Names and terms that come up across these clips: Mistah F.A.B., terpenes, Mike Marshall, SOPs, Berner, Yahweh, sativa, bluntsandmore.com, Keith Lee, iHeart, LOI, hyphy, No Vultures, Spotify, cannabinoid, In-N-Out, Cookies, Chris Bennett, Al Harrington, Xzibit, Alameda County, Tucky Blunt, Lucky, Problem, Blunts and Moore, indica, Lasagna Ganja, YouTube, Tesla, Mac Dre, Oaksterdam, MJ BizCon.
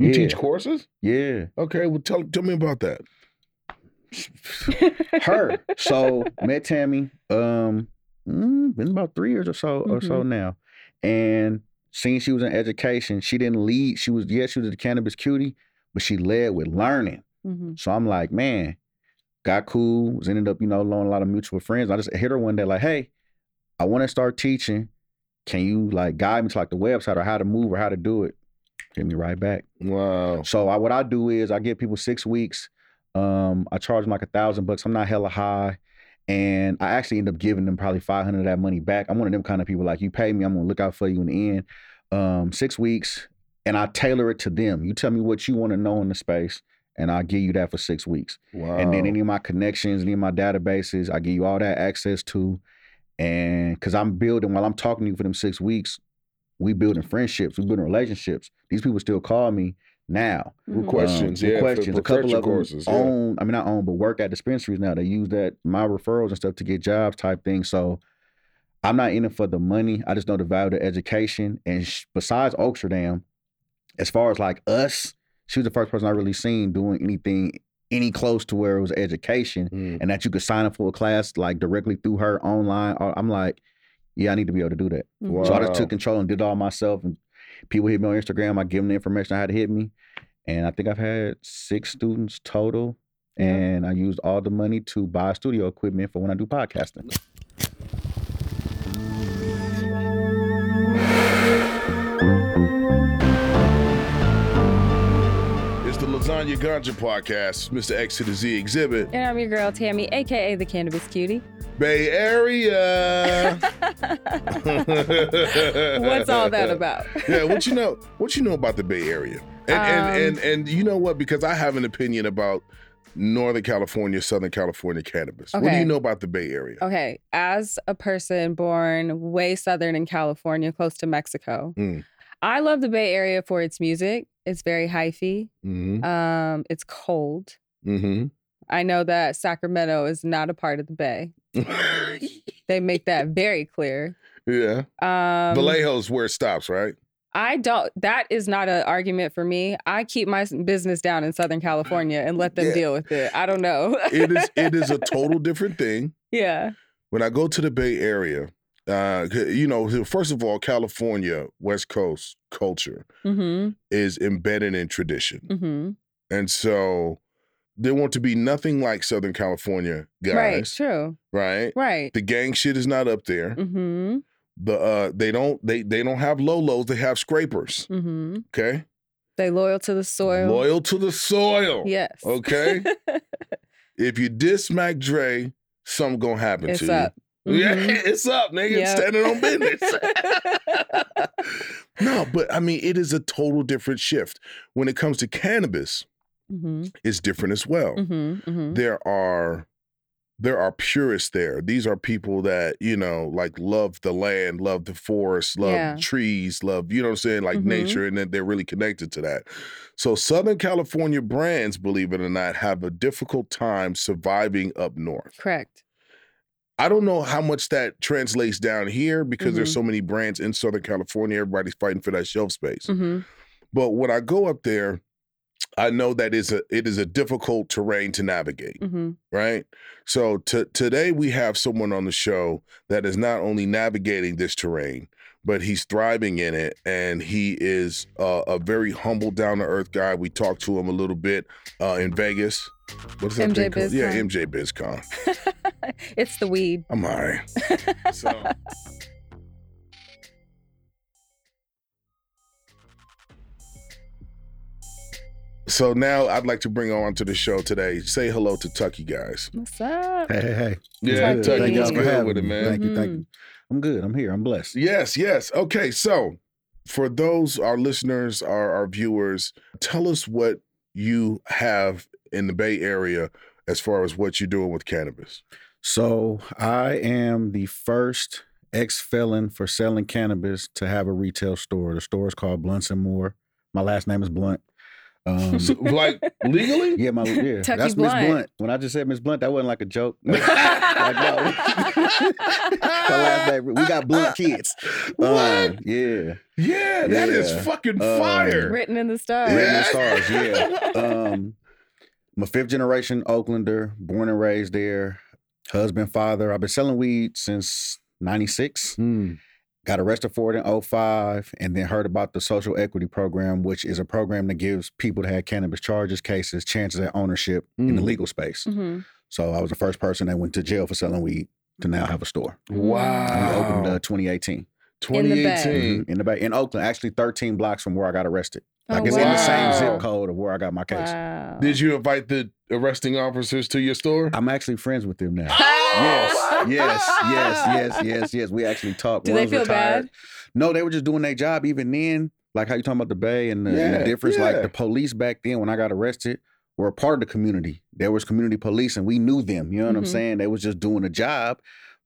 You teach courses? Yeah. Okay, well, tell me about that. Her. So, met Tammy, been about 3 years or so now. And since she was in education, she didn't lead. She was the cannabis cutie, but she led with learning. Mm-hmm. So I'm like, man, got cool, ended up, knowing a lot of mutual friends. I just hit her one day like, hey, I want to start teaching. Can you guide me to the website or how to move or how to do it? Get me right back. Wow. So what I do is I give people 6 weeks. I charge them $1,000. I'm not hella high. And I actually end up giving them probably $500 of that money back. I'm one of them kind of people you pay me, I'm going to look out for you in the end. 6 weeks, and I tailor it to them. You tell me what you want to know in the space, and I'll give you that for 6 weeks. Wow. And then any of my connections, any of my databases, I give you all that access to. And because I'm building, while I'm talking to you for them 6 weeks, we building friendships, we building relationships. These people still call me now. With questions, a couple of courses, them not work at dispensaries now. They use that, my referrals and stuff to get jobs type thing. So I'm not in it for the money. I just know the value of education. And besides Oaksterdam, as far as us, she was the first person I really seen doing anything any close to where it was education and that you could sign up for a class directly through her online. I'm like, yeah, I need to be able to do that. Wow. So I just took control and did it all myself. And people hit me on Instagram. I give them the information on how to hit me. And I think I've had 6 students total. Yeah. And I used all the money to buy studio equipment for when I do podcasting. Lasagna Ganja Podcast, Mr. X to the Z Xzibit. And I'm your girl, Tammy, a.k.a. the Cannabis Cutie. Bay Area. What's all that about? Yeah, what you know about the Bay Area? And you know what? Because I have an opinion about Northern California, Southern California cannabis. Okay. What do you know about the Bay Area? Okay, as a person born way southern in California, close to Mexico, I love the Bay Area for its music. It's very hyphy. Mm-hmm. It's cold. Mm-hmm. I know that Sacramento is not a part of the Bay. They make that very clear. Yeah. Vallejo's where it stops, right? That is not an argument for me. I keep my business down in Southern California and let them deal with it. I don't know. It is a total different thing. Yeah. When I go to the Bay Area, first of all, California, West Coast culture is embedded in tradition. Mm-hmm. And so there want to be nothing like Southern California guys. Right, true. Right. The gang shit is not up there. Mm-hmm. They don't have lolos, they have scrapers. Mm-hmm. Okay? They loyal to the soil. Yes. Okay? If you diss Mac Dre, something gonna happen to you. It's up. Mm-hmm. Yeah, it's up, nigga. Yep. Standing on business. No, but I mean, it is a total different shift. When it comes to cannabis, it's different as well. Mm-hmm. Mm-hmm. There are purists there. These are people that, love the land, love the forest, love the trees, love, nature, and that they're really connected to that. So Southern California brands, believe it or not, have a difficult time surviving up north. Correct. I don't know how much that translates down here because there's so many brands in Southern California. Everybody's fighting for that shelf space. Mm-hmm. But when I go up there, I know that it is a difficult terrain to navigate, right? So today we have someone on the show that is not only navigating this terrain, but he's thriving in it, and he is a very humble, down-to-earth guy. We talked to him a little bit in Vegas. What's that thing called? Yeah, MJ BizCon. It's the weed. I'm all right. So. So now I'd like to bring on to the show today. Say hello to Tucky, guys. What's up? Hey. Yeah, Tucky. Thank y'all for having with it, man. Thank you. I'm good. I'm here. I'm blessed. Yes. Okay, so for those, our listeners, our viewers, tell us what you have in the Bay Area as far as what you're doing with cannabis. So I am the first ex-felon for selling cannabis to have a retail store. The store is called Blunts and Moore. My last name is Blunt. Like legally? Yeah, my yeah. Tucky that's Miss Blunt. When I just said Miss Blunt, that wasn't like a joke. Like, no. We got Blunt kids. What? Yeah. Yeah, that is fucking fire. Written in the stars. Written in the stars, yeah. I'm a fifth generation Oaklander, born and raised there, husband, father. I've been selling weed since 96. Mm. Got arrested for it in 2005, and then heard about the social equity program, which is a program that gives people that had cannabis charges, cases, chances at ownership in the legal space. Mm-hmm. So I was the first person that went to jail for selling weed to now have a store. Wow. And we opened 2018. In the Bay. In Oakland, actually 13 blocks from where I got arrested. Like it's in the same zip code of where I got my case. Wow. Did you invite the arresting officers to your store? I'm actually friends with them now. Yes. We actually talked. Did they feel bad? No, they were just doing their job even then. Like how you talking about the Bay and the difference. Yeah. Like the police back then when I got arrested were a part of the community. There was community police and we knew them. You know what I'm saying? They was just doing a job.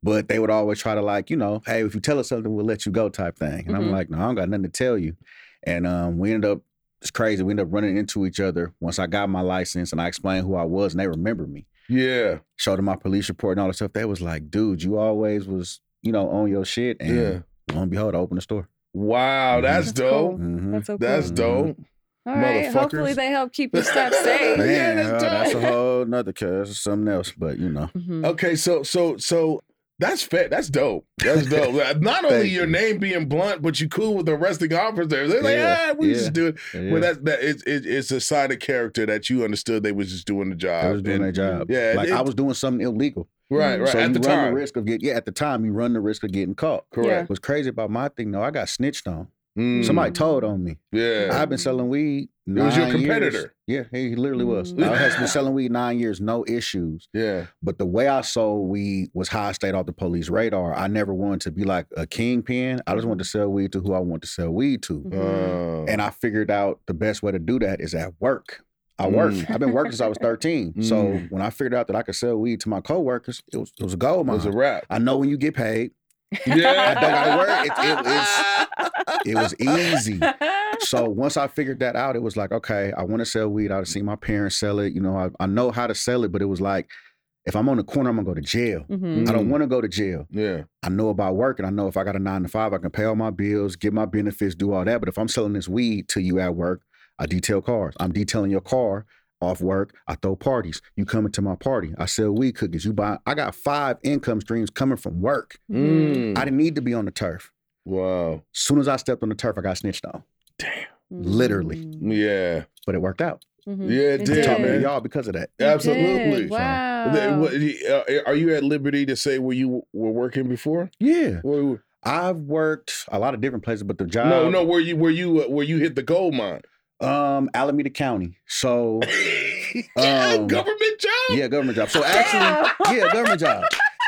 But they would always try to like, you know, hey, if you tell us something, we'll let you go type thing. And I'm like, no, I don't got nothing to tell you. And we ended up, it's crazy, we ended up running into each other once I got my license and I explained who I was and they remembered me. Yeah. Showed them my police report and all that stuff. They was like, dude, you always was, you know, on your shit. And lo and behold, I opened the store. Wow, that's dope. Cool. That's so cool. That's dope. All right, hopefully they help keep your stuff safe. Man, yeah, that's a whole nother case or something else, but you know. Mm-hmm. Okay, so. That's dope. That's dope. Not only your name being Blunt, but you cool with the arresting officers. They're like, we just do it. Yeah. Well, it's a side of character that you understood they was just doing the job. I was doing their job. Yeah, like I was doing something illegal. Right. So at the time, at the time, you run the risk of getting caught. Correct. Yeah. What's crazy about my thing though? I got snitched on. Somebody told on me. Yeah, I've been selling weed. It was your competitor. Years. Yeah, he literally was. I has been selling weed 9 years, no issues. Yeah, but the way I sold weed was how I stayed off the police radar. I never wanted to be like a kingpin. I just wanted to sell weed to who I want to sell weed to. And I figured out the best way to do that is at work. I work. I've been working since I was 13. So when I figured out that I could sell weed to my coworkers, it was a gold mine. It was a wrap. I know when you get paid. Yeah, I don't gotta work. It was easy. So once I figured that out, it was like, okay, I want to sell weed. I've seen my parents sell it. You know, I know how to sell it, but it was like, if I'm on the corner, I'm gonna go to jail. I don't want to go to jail. Yeah, I know about work, and I know if I got a 9 to 5, I can pay all my bills, get my benefits, do all that. But if I'm selling this weed to you at work, I detail cars. I'm detailing your car. Off work, I throw parties. You coming to my party? I sell weed cookies. You buy. I got 5 income streams coming from work. I didn't need to be on the turf. Wow! Soon as I stepped on the turf, I got snitched on. Damn! Literally. Yeah. But it worked out. Yeah, it did. Talking to y'all because of that. Absolutely. Wow. Are you at liberty to say where you were working before? Yeah. I've worked a lot of different places, but the job. No. Where you hit the gold mine? Alameda County. So government job. Yeah, government job. So actually, government job.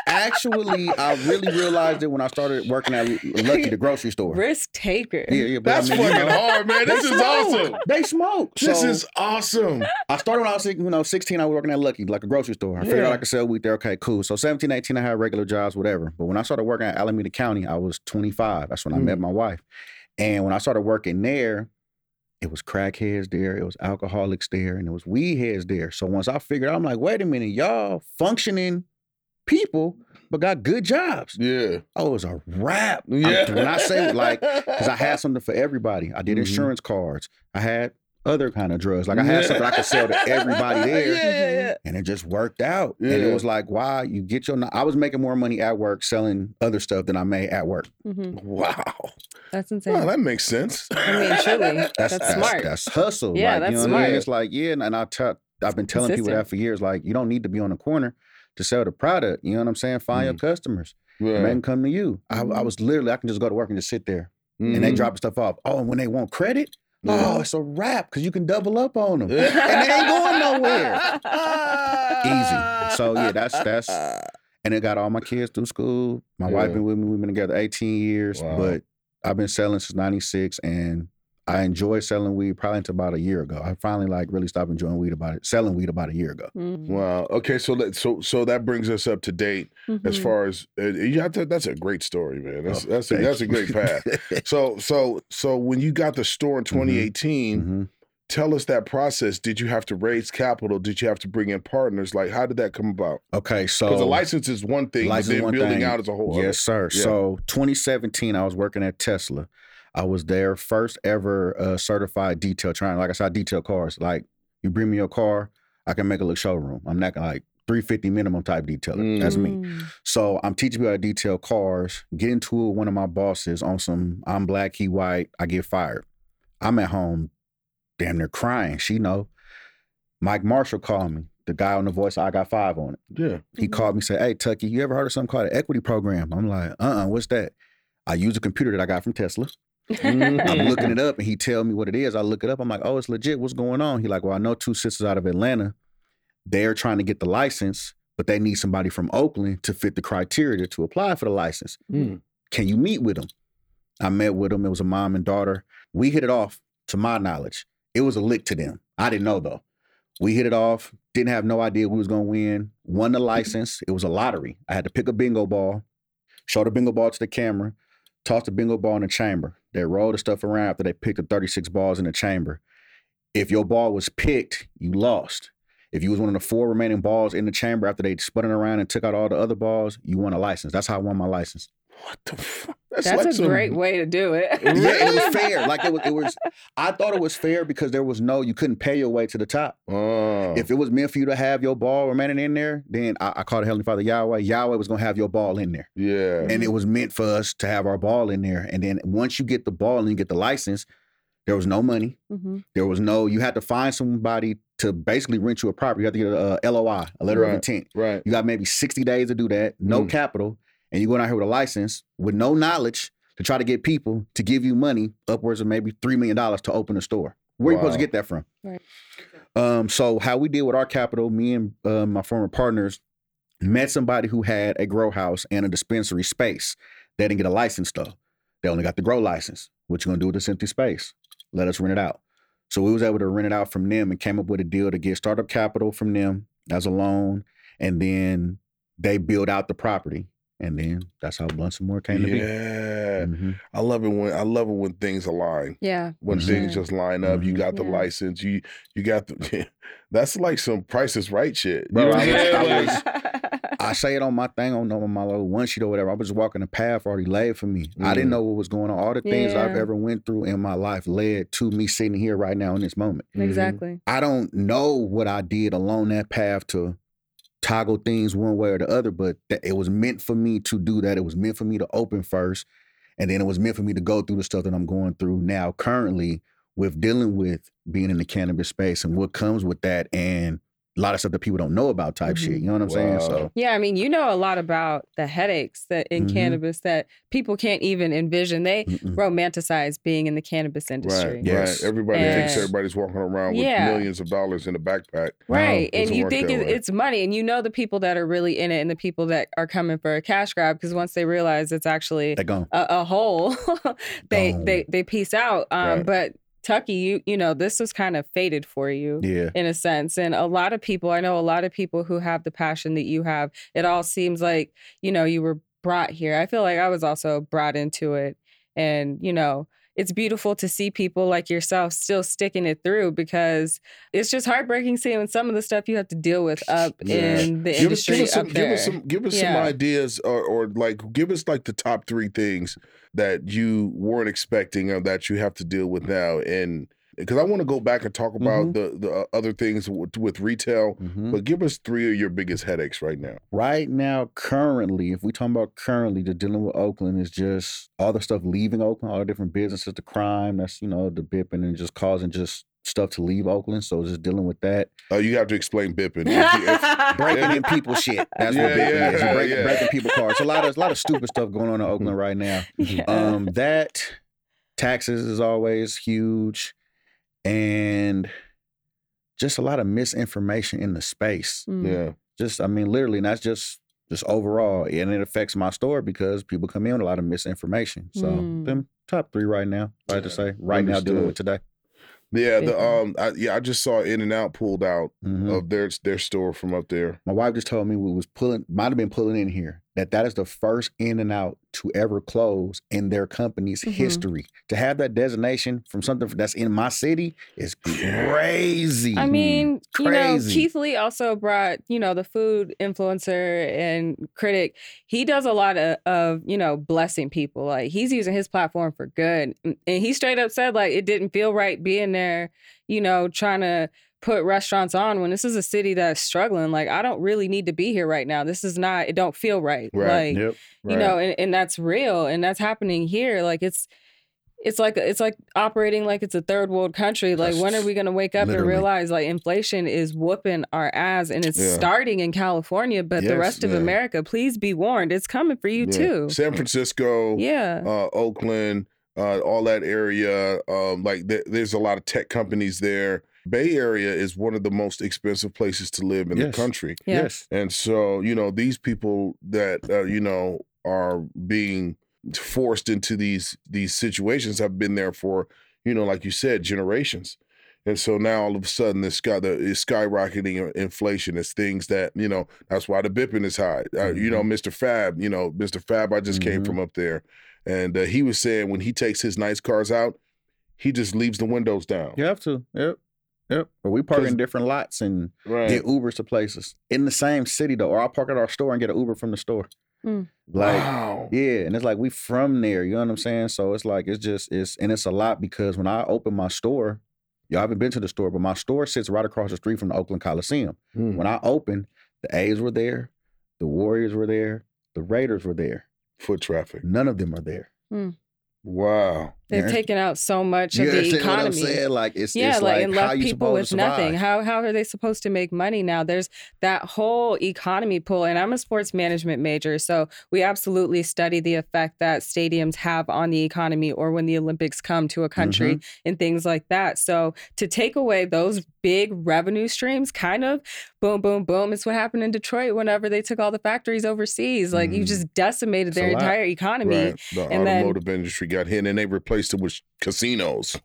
Actually, I really realized it when I started working at Lucky, the grocery store. Risk taker. Yeah. But that's fucking hard, man. This is awesome. They smoke. This is awesome. I started when I was 16. I was working at Lucky, like a grocery store. I figured out I could sell weed there. Okay, cool. So 17, 18, I had regular jobs, whatever. But when I started working at Alameda County, I was 25. That's when I met my wife. And when I started working there, it was crackheads there, it was alcoholics there, and it was weed heads there. So once I figured out, I'm like, wait a minute, y'all functioning people, but got good jobs. Yeah. Oh, it was a wrap. Yeah. When I say like, because I had something for everybody. I did insurance cards. I had other kind of drugs. Like I had something I could sell to everybody there. Yeah. And it just worked out. Yeah. And it was like, wow, you get your... I was making more money at work selling other stuff than I made at work. Wow. That's insane. Well, that makes sense. I mean, truly. That's smart. That's hustle. Yeah, like, that's smart. I mean? It's like, and I've been telling people that for years, like, you don't need to be on the corner to sell the product. You know what I'm saying? Find your customers. Yeah. Make them come to you. I was literally, I can just go to work and just sit there. And they drop stuff off. Oh, and when they want credit... Oh, it's a wrap because you can double up on them, and they ain't going nowhere. Easy. So that's, and it got all my kids through school. My wife been with me. We've been together 18 years, but I've been selling since '96, and I enjoy selling weed probably until about a year ago. I finally like really stopped enjoying weed selling weed about a year ago. Wow. Okay. So that brings us up to date as far as you have to. That's a great story, man. That's a great path. So when you got the store in 2018, Tell us that process. Did you have to raise capital? Did you have to bring in partners? Like, how did that come about? Okay, so... Because a license is one thing, but then building out is a whole other. Yes, sir. Yeah. So 2017, I was working at Tesla. I was their first ever certified detail trainer. Like I said, I detail cars. Like, you bring me your car, I can make a little showroom. I'm not going to, like, 350 minimum type detailer. That's me. So I'm teaching people how to detail cars, get into it with one of my bosses on some, I'm black, he white, I get fired. I'm at home damn near crying. She know. Mike Marshall called me, the guy on The Voice, I Got Five on it. Yeah. He called me and said, hey, Tucky, you ever heard of something called an equity program? I'm like, what's that? I use a computer that I got from Tesla. I'm looking it up and he tell me what it is. I look it up. I'm like, oh, it's legit. What's going on? He like, well, I know two sisters out of Atlanta. They're trying to get the license, but they need somebody from Oakland to fit the criteria to apply for the license. Can you meet with them? I met with them. It was a mom and daughter. We hit it off, to my knowledge. It was a lick to them. I didn't know, though. We hit it off. Didn't have no idea we was going to win. Won the license. It was a lottery. I had to pick a bingo ball, show the bingo ball to the camera, toss the bingo ball in the chamber. They rolled the stuff around after they picked the 36 balls in the chamber. If your ball was picked, you lost. If you was one of the four remaining balls in the chamber after they spun it around and took out all the other balls, you won a license. That's how I won my license. What the fuck? That's like a great way to do it. Yeah, it was fair. Like it was. I thought it was fair because there was no, you couldn't pay your way to the top. Oh. If it was meant for you to have your ball remaining in there, then I called the Heavenly Father Yahweh. Yahweh was going to have your ball in there. Yeah. And it was meant for us to have our ball in there. And then once you get the ball and you get the license, there was no money. There was no, you had to find somebody to basically rent you a property. You had to get a LOI, a letter of intent. Right. You got maybe 60 days to do that, no capital, and you're going out here with a license with no knowledge to try to get people to give you money upwards of maybe $3 million to open a store. Where are you supposed to get that from? Right. So how we deal with our capital, me and my former partners met somebody who had a grow house and a dispensary space. They didn't get a license though. They only got the grow license. What you going to do with this empty space? Let us rent it out. So we was able to rent it out from them and came up with a deal to get startup capital from them as a loan. And then they build out the property. And then that's how Blunts and Moore came to be. Yeah. I love it when things align. Yeah. When things just line up. You got the license. You got the that's like some Price is Right shit. Bro, I say it on my thing on my little one sheet or whatever. I was walking the path already laid for me. I didn't know what was going on. All the things I've ever went through in my life led to me sitting here right now in this moment. Exactly. I don't know what I did along that path to toggle things one way or the other, but it was meant for me to do that. It was meant for me to open first, and then it was meant for me to go through the stuff that I'm going through now currently with dealing with being in the cannabis space and what comes with that and a lot of stuff that people don't know about type shit. You know what I'm saying? So yeah, I mean, you know a lot about the headaches that in cannabis that people can't even envision. They romanticize being in the cannabis industry. Right, yes. Right. Everybody thinks everybody's walking around with millions of dollars in a backpack. Right, and you think it's money, and you know the people that are really in it and the people that are coming for a cash grab, because once they realize it's actually a hole, they peace out. But Tucky, you know, this was kind of fated for you in a sense. And a lot of people, I know a lot of people who have the passion that you have, it all seems like, you know, you were brought here. I feel like I was also brought into it. And, you know, it's beautiful to see people like yourself still sticking it through, because it's just heartbreaking seeing some of the stuff you have to deal with up in the industry. Give us some ideas or like give us like the top three things that you weren't expecting or that you have to deal with now. And because I want to go back and talk about the other things with retail, but give us three of your biggest headaches right now. Right now, currently, if we're talking about currently, the dealing with Oakland is just all the stuff leaving Oakland, all the different businesses, the crime, that's, you know, the bipping and just causing just stuff to leave Oakland. So just dealing with that. Oh, you have to explain bipping. Breaking in people shit. That's what bipping is. You're breaking people cars. It's a lot of stupid stuff going on in Oakland right now. Yeah. That, taxes is always huge. And just a lot of misinformation in the space. Yeah. Just, I mean, literally, and that's just overall. And it affects my store because people come in with a lot of misinformation. So them top three right now, I have to say, right now dealing with today. Yeah, I just saw In-N-Out pulled out of their store from up there. My wife just told me we was pulling, might have been pulling in here. that is the first In-N-Out to ever close in their company's history. To have that designation from something that's in my city is crazy. I mean, you know, Keith Lee also brought, you know, the food influencer and critic. He does a lot of, you know, blessing people. Like, he's using his platform for good. And he straight up said, like, it didn't feel right being there, you know, trying to put restaurants on when this is a city that's struggling. Like, I don't really need to be here right now. This is not, it don't feel right. Like, you know, and that's real. And that's happening here. Like, it's like operating like it's a third world country. Like, when are we going to wake up and realize, like, inflation is whooping our ass, and it's starting in California, but the rest of America, please be warned. It's coming for you too. San Francisco, Oakland, all that area. Like there's a lot of tech companies there. Bay Area is one of the most expensive places to live in the country. And so, you know, these people that, you know, are being forced into these situations have been there for, you know, like you said, generations. And so now all of a sudden this is skyrocketing inflation. It's things that, you know, that's why the bipping is high. You know, Mistah F.A.B., I just came from up there. And he was saying when he takes his nice cars out, he just leaves the windows down. You have to, But we park in different lots and get Ubers to places in the same city, though. Or I'll park at our store and get an Uber from the store. Like, and it's like we from there. You know what I'm saying? So it's like it's a lot, because when I open my store, y'all haven't been to the store, but my store sits right across the street from the Oakland Coliseum. When I opened, the A's were there, the Warriors were there, the Raiders were there. Foot traffic. None of them are there. Wow. They've taken out so much of the economy. What I'm saying? Like, it's like, and left people with nothing. How are they supposed to make money now? There's that whole economy pull. And I'm a sports management major, so we absolutely study the effect that stadiums have on the economy, or when the Olympics come to a country and things like that. So to take away those big revenue streams, kind of boom, boom, boom. It's what happened in Detroit whenever they took all the factories overseas. Like, you just decimated their entire economy. The automotive industry got hit, and they replaced it with casinos.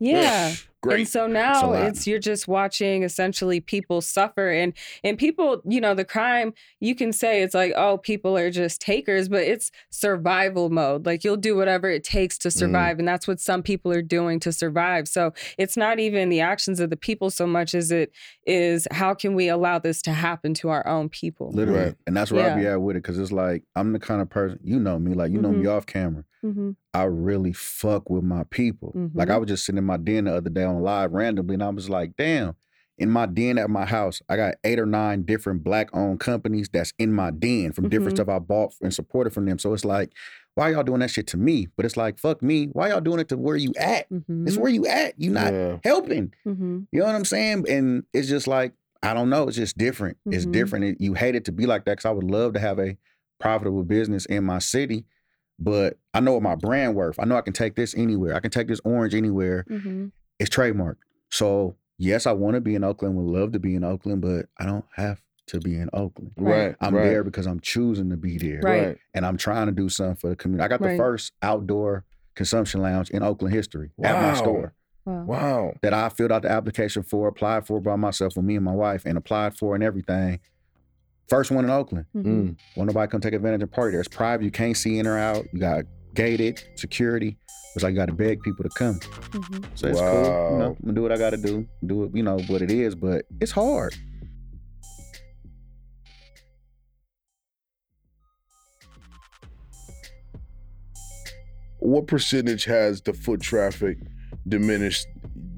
And so now it's you're just watching essentially people suffer, and people, you know, the crime, you can say it's like, oh, people are just takers, but it's survival mode. Like, you'll do whatever it takes to survive. And that's what some people are doing to survive. So it's not even the actions of the people so much as it is, how can we allow this to happen to our own people? Literally. Right. And that's where I be at with it. 'Cause it's like, I'm the kind of person, you know me, like, you know me off camera. I really fuck with my people. Like, I was just sitting in my den the other day on live randomly, and I was like, damn, in my den at my house, I got 8 or 9 different Black-owned companies that's in my den from different stuff I bought and supported from them. So it's like, why y'all doing that shit to me? But it's like, fuck me. Why y'all doing it to where you at? It's where you at. You not helping. You know what I'm saying? And it's just like, I don't know. It's just different. It's different. You hate it to be like that, because I would love to have a profitable business in my city. But I know what my brand worth. I know I can take this anywhere. I can take this orange anywhere. It's trademarked. So yes, I want to be in Oakland, would love to be in Oakland, but I don't have to be in Oakland. I'm there because I'm choosing to be there. And I'm trying to do something for the community. I got the first outdoor consumption lounge in Oakland history at my store. That I filled out the application for, applied for by myself with me and my wife, and applied for and everything. First one in Oakland. Won't nobody come take advantage of party there. It's private. You can't see in or out. You got gated security. It's like you got to beg people to come. So it's cool. You know, I'm going to do what I got to do. Do it, you know, what it is, but it's hard. What percentage has the foot traffic diminished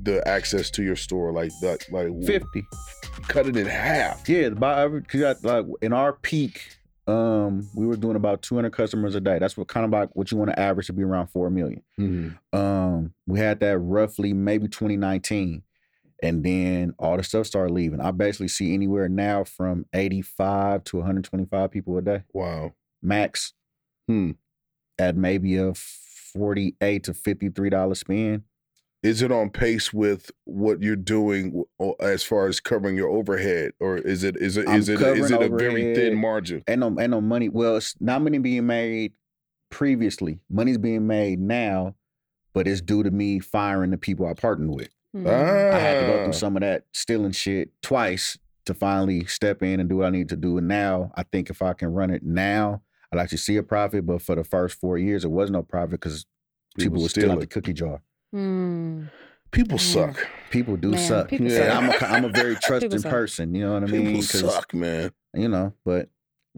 the access to your store? Like that, like 50. Cut it in half. Yeah, because like in our peak, we were doing about 200 customers a day. That's what kind of about what you want to average to be around 4 million. We had that roughly maybe 2019, and then all the stuff started leaving. I basically see anywhere now from 85 to 125 people a day. Wow. Max. At maybe a $48 to $53 spend. Is it on pace with what you're doing as far as covering your overhead, or is it a very thin margin? And no money. Well, it's not money being made previously. Money's being made now, but it's due to me firing the people I partnered with. I had to go through some of that stealing shit twice to finally step in and do what I need to do. And now I think if I can run it now, I like to see a profit, but for the first 4 years, there was no profit because people were still out the cookie jar. Mm. People suck. People do suck. People suck. I'm a very trusting person. You know what I mean? People suck, man. You know, but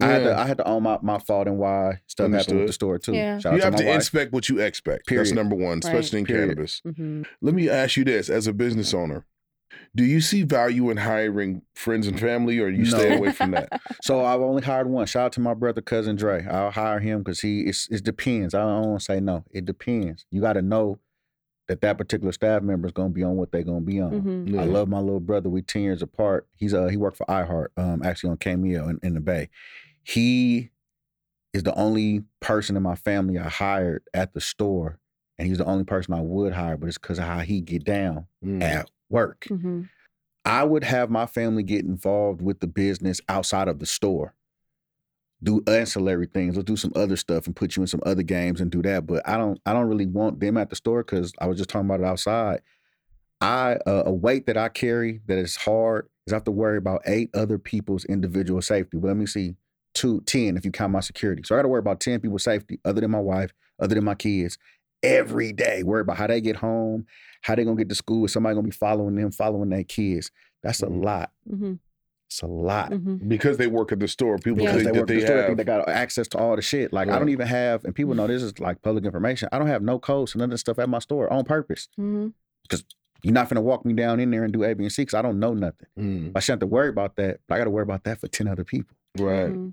I had to own my fault and why stuff happened with the store too. Yeah. You have to inspect what you expect. Period. That's number one, especially in cannabis. Mm-hmm. Let me ask you this: as a business owner, do you see value in hiring friends and family, or you stay away from that? So I've only hired one. Shout out to my brother, cousin Dre. I'll hire him because it depends. I don't want to say no. It depends. You got to know that particular staff member is going to be on what they're going to be on. Mm-hmm. Yeah. I love my little brother. We 10 years apart. He's he worked for iHeart, actually on Cameo in the Bay. He is the only person in my family I hired at the store, and he's the only person I would hire, but it's because of how he get down at work. Mm-hmm. I would have my family get involved with the business outside of the store. Do ancillary things. Let's do some other stuff and put you in some other games and do that. But I don't really want them at the store because I was just talking about it outside. A weight that I carry that is hard is I have to worry about 8 other people's individual safety. Well, let me see, 10 if you count my security. So I got to worry about 10 people's safety other than my wife, other than my kids every day. Worry about how they get home, how they going to get to school. Is somebody going to be following them, following their kids? That's a lot. Mm-hmm. It's a lot. Mm-hmm. Because they work at the store. People think they work at the store, think they got access to all the shit. Like, right. I don't even have, and people know this is like public information, I don't have no codes and none of this stuff at my store on purpose. Mm-hmm. Because you're not finna walk me down in there and do A, B, and C because I don't know nothing. Mm-hmm. I shouldn't have to worry about that, but I got to worry about that for 10 other people. Right. Mm-hmm.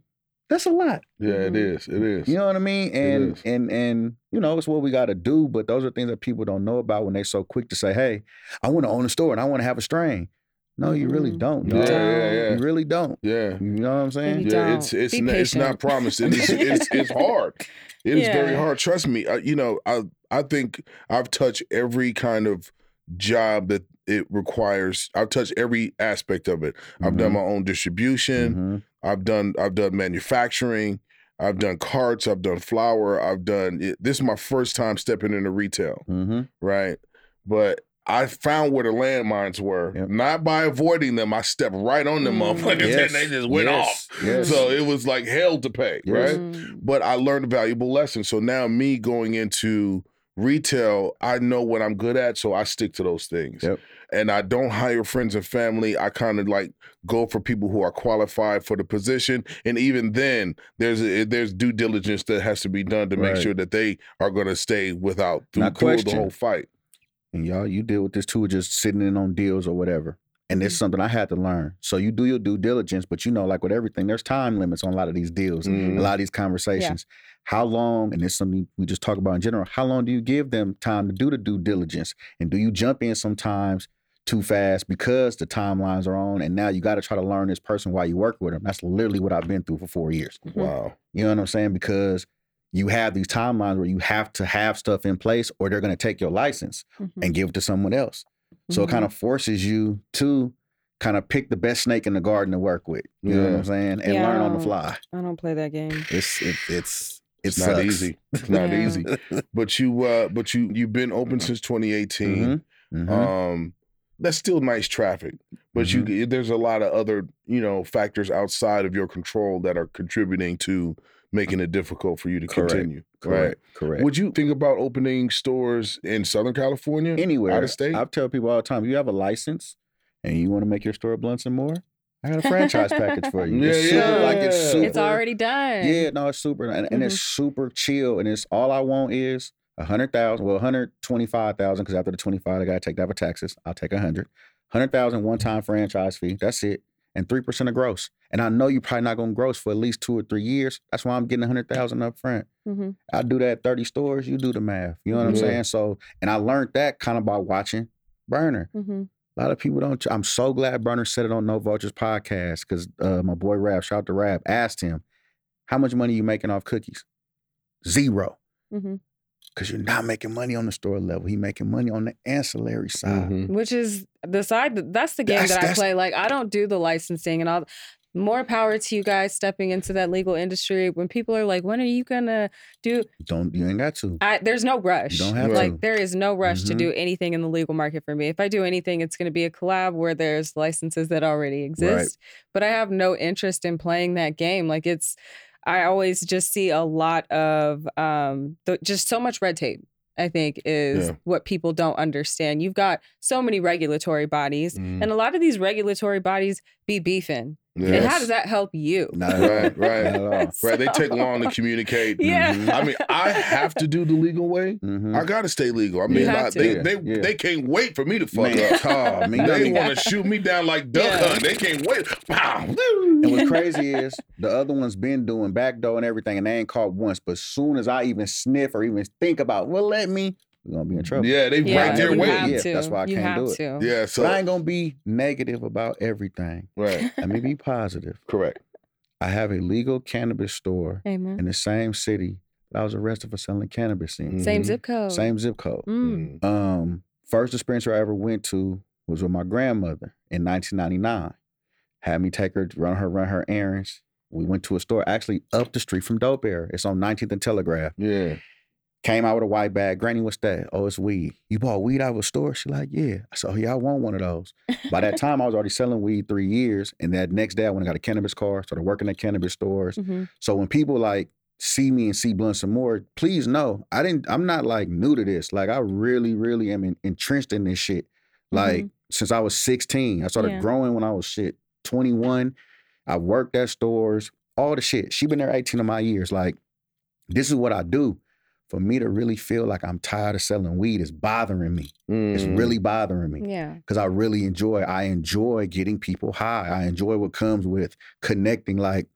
That's a lot. Yeah, mm-hmm. It is. You know what I mean? And you know, it's what we got to do, but those are things that people don't know about when they're so quick to say, hey, I want to own a store and I want to have a strain. No, you really don't. No. Yeah. You really don't. Yeah. You know what I'm saying? It's not promised. It's hard. It is very hard. Trust me. I think I've touched every kind of job that it requires. I've touched every aspect of it. I've done my own distribution. Mm-hmm. I've done manufacturing. I've done carts. I've done flour. This is my first time stepping into retail. Mm-hmm. Right. But I found where the landmines were. Yep. Not by avoiding them. I stepped right on them motherfuckers and they just went off. Yes. So it was like hell to pay, right? Mm. But I learned a valuable lesson. So now me going into retail, I know what I'm good at, so I stick to those things. Yep. And I don't hire friends and family. I kind of like go for people who are qualified for the position. And even then, there's due diligence that has to be done to make sure that they are going to stay through the whole fight. And y'all, you deal with this too, just sitting in on deals or whatever. And it's something I had to learn. So you do your due diligence, but you know, like with everything, there's time limits on a lot of these deals, a lot of these conversations. Yeah. How long, and it's something we just talk about in general, how long do you give them time to do the due diligence? And do you jump in sometimes too fast because the timelines are on and now you got to try to learn this person while you work with them? That's literally what I've been through for 4 years. Mm-hmm. Wow. You know what I'm saying? Because you have these timelines where you have to have stuff in place or they're going to take your license and give it to someone else. So it kind of forces you to kind of pick the best snake in the garden to work with. You know what I'm saying? And learn on the fly. I don't play that game. It's not sucks. Easy. It's not easy. But you've been open since 2018. Mm-hmm. That's still nice traffic, but there's a lot of other, factors outside of your control that are contributing to making it difficult for you to continue. Correct. Would you think about opening stores in Southern California? Anywhere. Out of state? I tell people all the time, you have a license and you want to make your store Blunts and Moore, I got a franchise package for you. It's already done. Yeah, no, it's super. And it's super chill. And it's all I want is 100,000, well, 125,000, because after the 25, I got to take that for taxes. I'll take 100. 100,000 one-time franchise fee. That's it. And 3% of gross. And I know you're probably not going to gross for at least 2 or 3 years. That's why I'm getting 100,000 up front. Mm-hmm. I do that at 30 stores. You do the math. You know what I'm saying? So, and I learned that kind of by watching Berner. Mm-hmm. A lot of people don't. I'm so glad Berner said it on No Vultures podcast because my boy Rab, shout out to Rab, asked him, how much money are you making off cookies? 0. Mm-hmm. Because you're not making money on the store level. He's making money on the ancillary side. Mm-hmm. Which is the side, that's the game I play. Like, I don't do the licensing and all. More power to you guys stepping into that legal industry. When people are like, when are you going to do? You ain't got to. There's no rush. You don't have to. There is no rush to do anything in the legal market for me. If I do anything, it's going to be a collab where there's licenses that already exist. Right. But I have no interest in playing that game. Like, it's... I always just see a lot of just so much red tape, I think, is what people don't understand. You've got so many regulatory bodies, and a lot of these regulatory bodies be beefing. And how does that help you? Not at all. Right, they take long to communicate. I mean, I have to do the legal way. I gotta stay legal. I mean, they can't wait for me to fuck up. They want to shoot me down like duck hunt. They can't wait. And what's crazy is the other one's been doing backdoor and everything, and they ain't caught once. But as soon as I even sniff or even think about, well, let me. We're going to be in trouble. Yeah, they right there waiting. Yeah, that's why I can't do it. Yeah, so I ain't going to be negative about everything. Right. Let me be positive. Correct. I have a legal cannabis store in the same city that I was arrested for selling cannabis in. Same zip code. Same zip code. First dispensary I ever went to was with my grandmother in 1999. Had me take her, run her errands. We went to a store actually up the street from Dope Air. It's on 19th and Telegraph. Yeah. Came out with a white bag. Granny, what's that? Oh, it's weed. You bought weed out of a store? She like, yeah. I said, oh, yeah, I want one of those. By that time, I was already selling weed 3 years. And that next day, I went and got a cannabis card, started working at cannabis stores. So when people like see me and see Blunts and Moore, please know, I'm not like new to this. Like I really, really am entrenched in this shit. Like since I was 16, I started growing when I was 21. I worked at stores, all the shit. She been there 18 of my years. Like this is what I do. For me to really feel like I'm tired of selling weed is bothering me. It's really bothering me. Yeah. Because I really enjoy getting people high. I enjoy what comes with connecting. Like,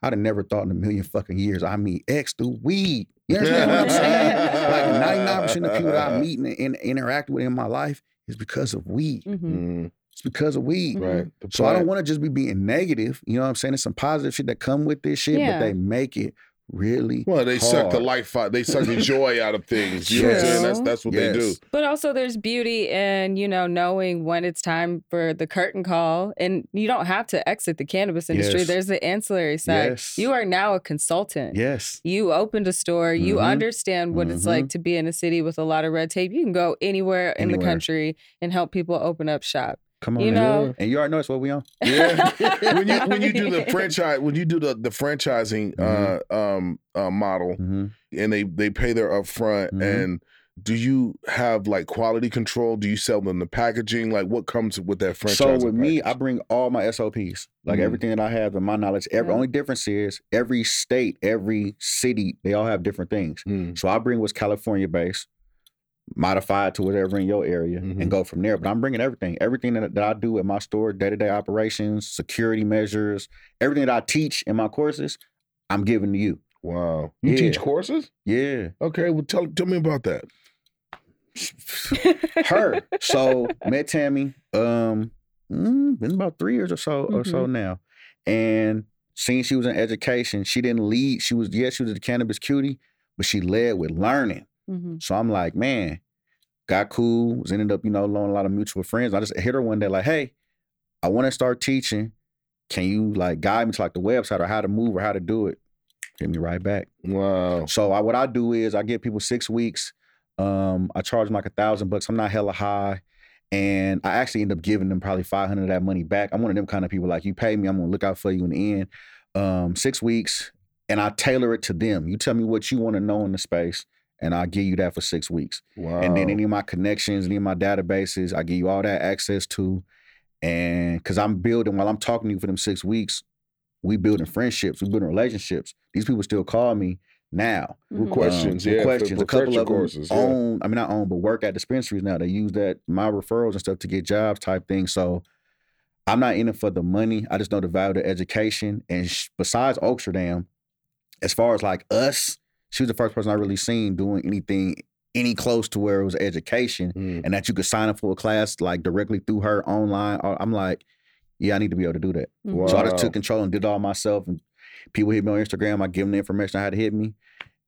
I'd have never thought in a million fucking years I meet X through weed. You understand what I'm saying? Like 99% of people that I meet and interact with in my life is because of weed. It's because of weed. Right. So I don't want to just be being negative. You know what I'm saying? There's some positive shit that come with this shit, but they make it really well. They suck the life out. They suck the joy out of things. You know what I'm saying? That's what they do. But also, there's beauty in knowing when it's time for the curtain call, and you don't have to exit the cannabis industry. There's the ancillary side. You are now a consultant. You opened a store. You understand what it's like to be in a city with a lot of red tape. You can go anywhere in the country and help people open up shop. Come on, and you already know it's what we on. Yeah, when you do the franchise, when you do the franchising model, and they pay their upfront. And do you have like quality control? Do you sell them the packaging? Like what comes with that franchise? So with me, I bring all my SOPs, like everything that I have in my knowledge. Every only difference is every state, every city, they all have different things. So I bring what's California based. Modified to whatever in your area and go from there. But I'm bringing everything that I do at my store, day-to-day operations, security measures, everything that I teach in my courses, I'm giving to you. Wow. You teach courses? Yeah. Okay, well, tell me about that. Her. So, met Tammy, been about 3 years or so now. And since she was in education, she didn't lead. She was a cannabis cutie, but she led with learning. So I'm like, man, got cool, ended up, loaning a lot of mutual friends. I just hit her one day like, hey, I want to start teaching. Can you like guide me to like the website or how to move or how to do it? Hit me right back. Wow. So what I do is I give people 6 weeks. I charge them like $1,000. I'm not hella high. And I actually end up giving them probably $500 of that money back. I'm one of them kind of people like, you pay me, I'm going to look out for you in the end. 6 weeks. And I tailor it to them. You tell me what you want to know in the space. And I give you that for 6 weeks. Wow. And then any of my connections, any of my databases, I give you all that access to. And because I'm building, while I'm talking to you for them 6 weeks, we building friendships, we building relationships. These people still call me now. With questions, For a couple of courses, them not work at dispensaries now. They use my referrals and stuff to get jobs type thing. So I'm not in it for the money. I just know the value of the education. And besides Oaksterdam, as far as like us, she was the first person I really seen doing anything any close to where it was education and that you could sign up for a class like directly through her online. I'm like, yeah, I need to be able to do that. Wow. So I just took control and did it all myself. And people hit me on Instagram. I give them the information on how to hit me.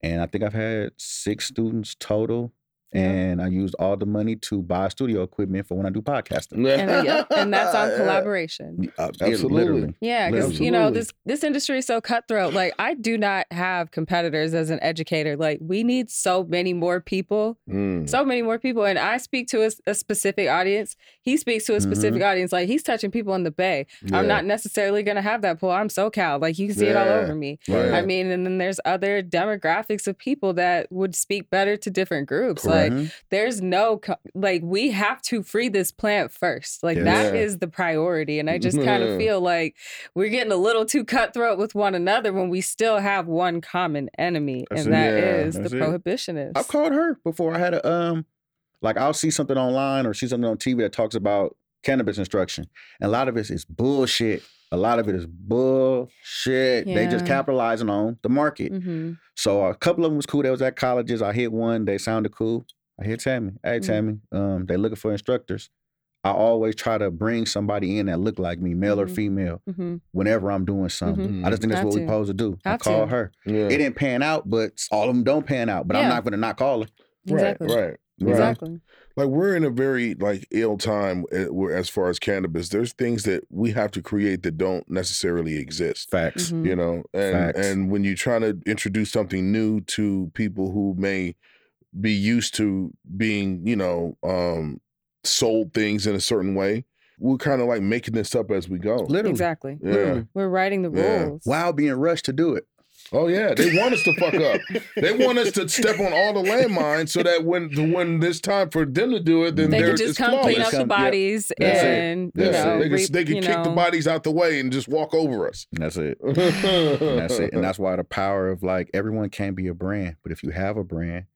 And I think I've had 6 students total. And I used all the money to buy studio equipment for when I do podcasting. And that's on collaboration. Absolutely. Yeah, because, you know, this industry is so cutthroat. Like, I do not have competitors as an educator. Like, we need so many more people. So many more people. And I speak to a specific audience. He speaks to a specific audience. Like, he's touching people in the Bay. Yeah. I'm not necessarily going to have that pull. I'm SoCal. Like, you can see it all over me. Right. I mean, and then there's other demographics of people that would speak better to different groups. Correct. Like, there's no, like, we have to free this plant first. Like, that is the priority. And I just kind of feel like we're getting a little too cutthroat with one another when we still have one common enemy. That's the prohibitionist. I've called her before. I had a, like, I'll see something online or see something on TV that talks about cannabis instruction. And a lot of it is bullshit. A lot of it is bullshit. Yeah. They just capitalizing on the market. Mm-hmm. So a couple of them was cool. They was at colleges. I hit one. They sounded cool. I hit Tammy. Hey, Tammy, they looking for instructors. I always try to bring somebody in that look like me, male or female, whenever I'm doing something. I just think that's what we're supposed to do. I call her. Yeah. It didn't pan out, but all of them don't pan out. But I'm not going to not call her. Exactly. Right. Exactly. Like, we're in a very, like, ill time as far as cannabis. There's things that we have to create that don't necessarily exist. Facts. You know? And when you're trying to introduce something new to people who may be used to being, you know, sold things in a certain way, we're kind of, like, making this up as we go. Literally. Exactly. Yeah. Literally. We're writing the rules. While being rushed to do it. Oh, yeah. They want us to fuck up. They want us to step on all the landmines so that when it's time for them to do it, then they can just come clean up the bodies and, you know, they can kick the bodies out the way and just walk over us. That's it. That's it. And that's why the power of, like, everyone can't be a brand. But if you have a brand,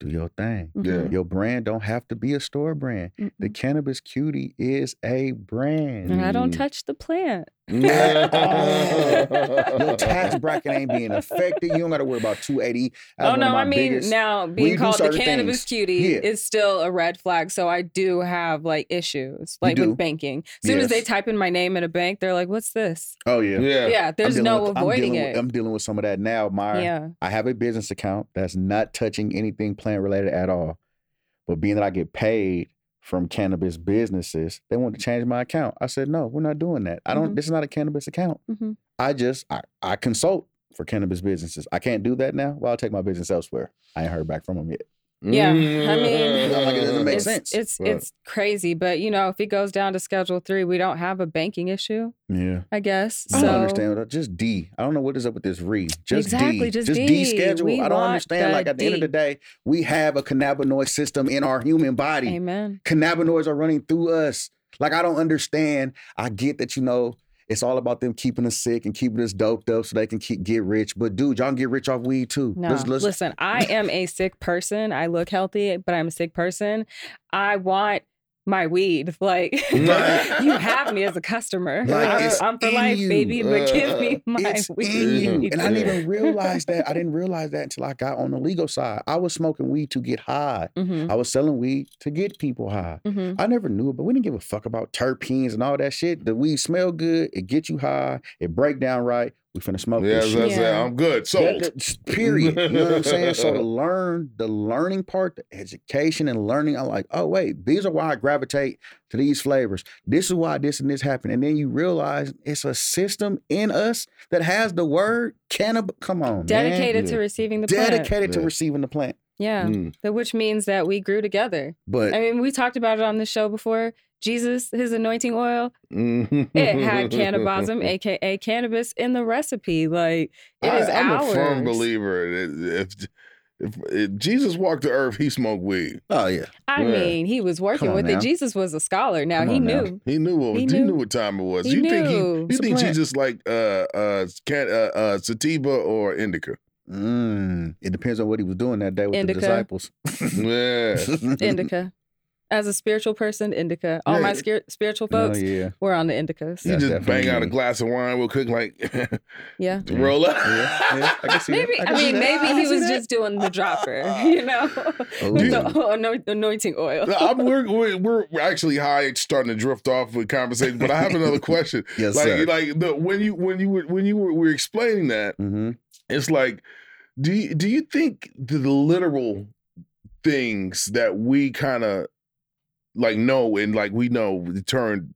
do your thing. Yeah. Your brand don't have to be a store brand. The Cannabis Cutie is a brand. And I don't touch the plant. Your tax bracket ain't being affected. You don't got to worry about 280. Oh no, I mean, now being called the Cannabis Cutie is still a red flag. So I do have, like, issues, like, with banking. As soon as they type in my name at a bank, they're like, "What's this?" Oh yeah. Yeah, there's no avoiding it. I'm dealing with some of that now. I have a business account that's not touching anything plant related at all. But being that I get paid from cannabis businesses, they want to change my account. I said, no, we're not doing that. I don't, this is not a cannabis account. I consult for cannabis businesses. I can't do that now. Well, I'll take my business elsewhere. I ain't heard back from them yet. Yeah, I mean, like, it doesn't make sense. It's crazy, but, you know, if it goes down to Schedule 3, we don't have a banking issue. Yeah, I guess. I don't understand. Just D. I don't know what is up with this re. Just exactly, D. Just D schedule. We I don't understand. Like, at the end of the day, we have a cannabinoid system in our human body. Amen. Cannabinoids are running through us. Like, I don't understand. I get that, you know, it's all about them keeping us sick and keeping us doped up so they can get rich. But dude, y'all can get rich off weed too. No. Listen, I am a sick person. I look healthy, but I'm a sick person. I want my weed. Like, you have me as a customer. Like, I'm for life, baby, but give me my weed. And I didn't even realize that. I didn't realize that until I got on the legal side. I was smoking weed to get high. I was selling weed to get people high. I never knew it, but we didn't give a fuck about terpenes and all that shit. The weed smell good. It gets you high. It break down right. We finna smoke this shit. I'm good. Sold. Period. You know what I'm saying? So the learning part, the education and learning, I'm like, oh wait, these are why I gravitate to these flavors. This is why this and this happened. And then you realize it's a system in us that has the word cannabis. Come on, dedicated to receiving the plant. Dedicated to receiving the plant. Yeah, which means that we grew together. But I mean, we talked about it on the show before. Jesus, his anointing oil, it had cannabism, aka cannabis, in the recipe. Like, I'm a firm believer. If Jesus walked the earth, he smoked weed. Oh yeah. I mean, he was working with it. Jesus was a scholar. Now he knew. He knew what time it was. He you think Jesus like sativa or indica? It depends on what he was doing that day with indica. The disciples. Indica. As a spiritual person, indica. All my spiritual folks were on the indicas. You just bang out a glass of wine real quick, like, roll up. I can see maybe he was just doing the dropper, you know, with the anointing oil. We're actually high, starting to drift off with conversation. But I have another question. Yes, sir. Like when you were explaining that, it's like, do you think the literal things that we kind of like know, and like we know you turn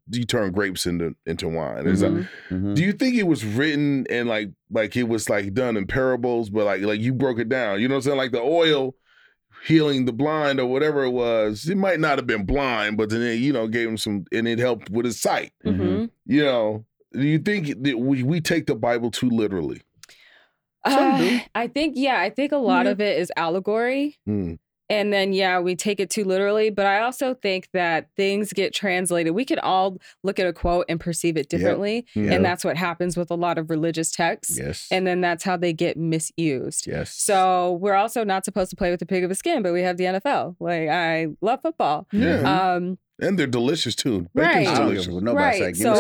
grapes into wine. Mm-hmm. It's like, mm-hmm. Do you think it was written and like it was like done in parables, but like you broke it down? You know what I'm saying? Like the oil healing the blind or whatever it was. It might not have been blind, but then it, you know, gave him some, and it helped with his sight. Mm-hmm. You know, do you think that we take the Bible too literally? I think a lot mm-hmm. of it is allegory. Mm. And then, yeah, we take it too literally. But I also think that things get translated. We could all look at a quote and perceive it differently. Yep. Yep. And that's what happens with a lot of religious texts. Yes. And then that's how they get misused. Yes. So we're also not supposed to play with the pig of a skin, but we have the NFL. Like, I love football. Yeah. And they're delicious, too. Bacon's right. Delicious. Right. So,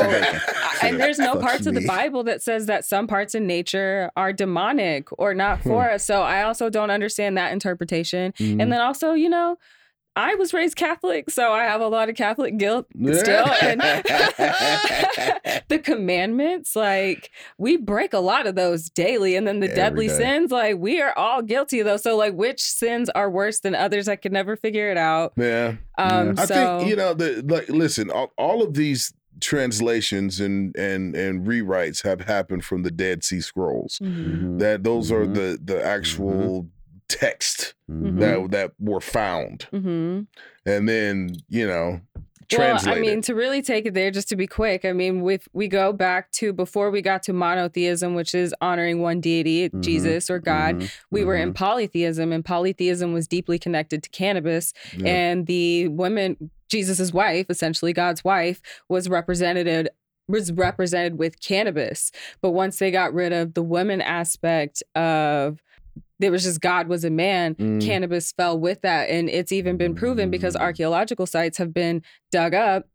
and there's no parts of the Bible that says that some parts in nature are demonic or not for us. So I also don't understand that interpretation. Mm-hmm. And then also, you know, I was raised Catholic, so I have a lot of Catholic guilt still. And the commandments, like, we break a lot of those daily. And then the deadly sins, like, we are all guilty of those. So, like, which sins are worse than others? I could never figure it out. Yeah. I think, you know, listen, all of these translations and rewrites have happened from the Dead Sea Scrolls. Mm-hmm. That those mm-hmm. are the actual... Mm-hmm. text mm-hmm. that were found mm-hmm. and then, you know, translated. Well, I mean, to really take it there, just to be quick, I mean, if we go back to before we got to monotheism, which is honoring one deity, mm-hmm. Jesus or God, mm-hmm. we mm-hmm. were in polytheism, and polytheism was deeply connected to cannabis. Yeah. And the woman, Jesus's wife, essentially God's wife, was represented with cannabis. But once they got rid of the women aspect of there was just God was a man, cannabis fell with that. And it's even been proven because archaeological sites have been dug up,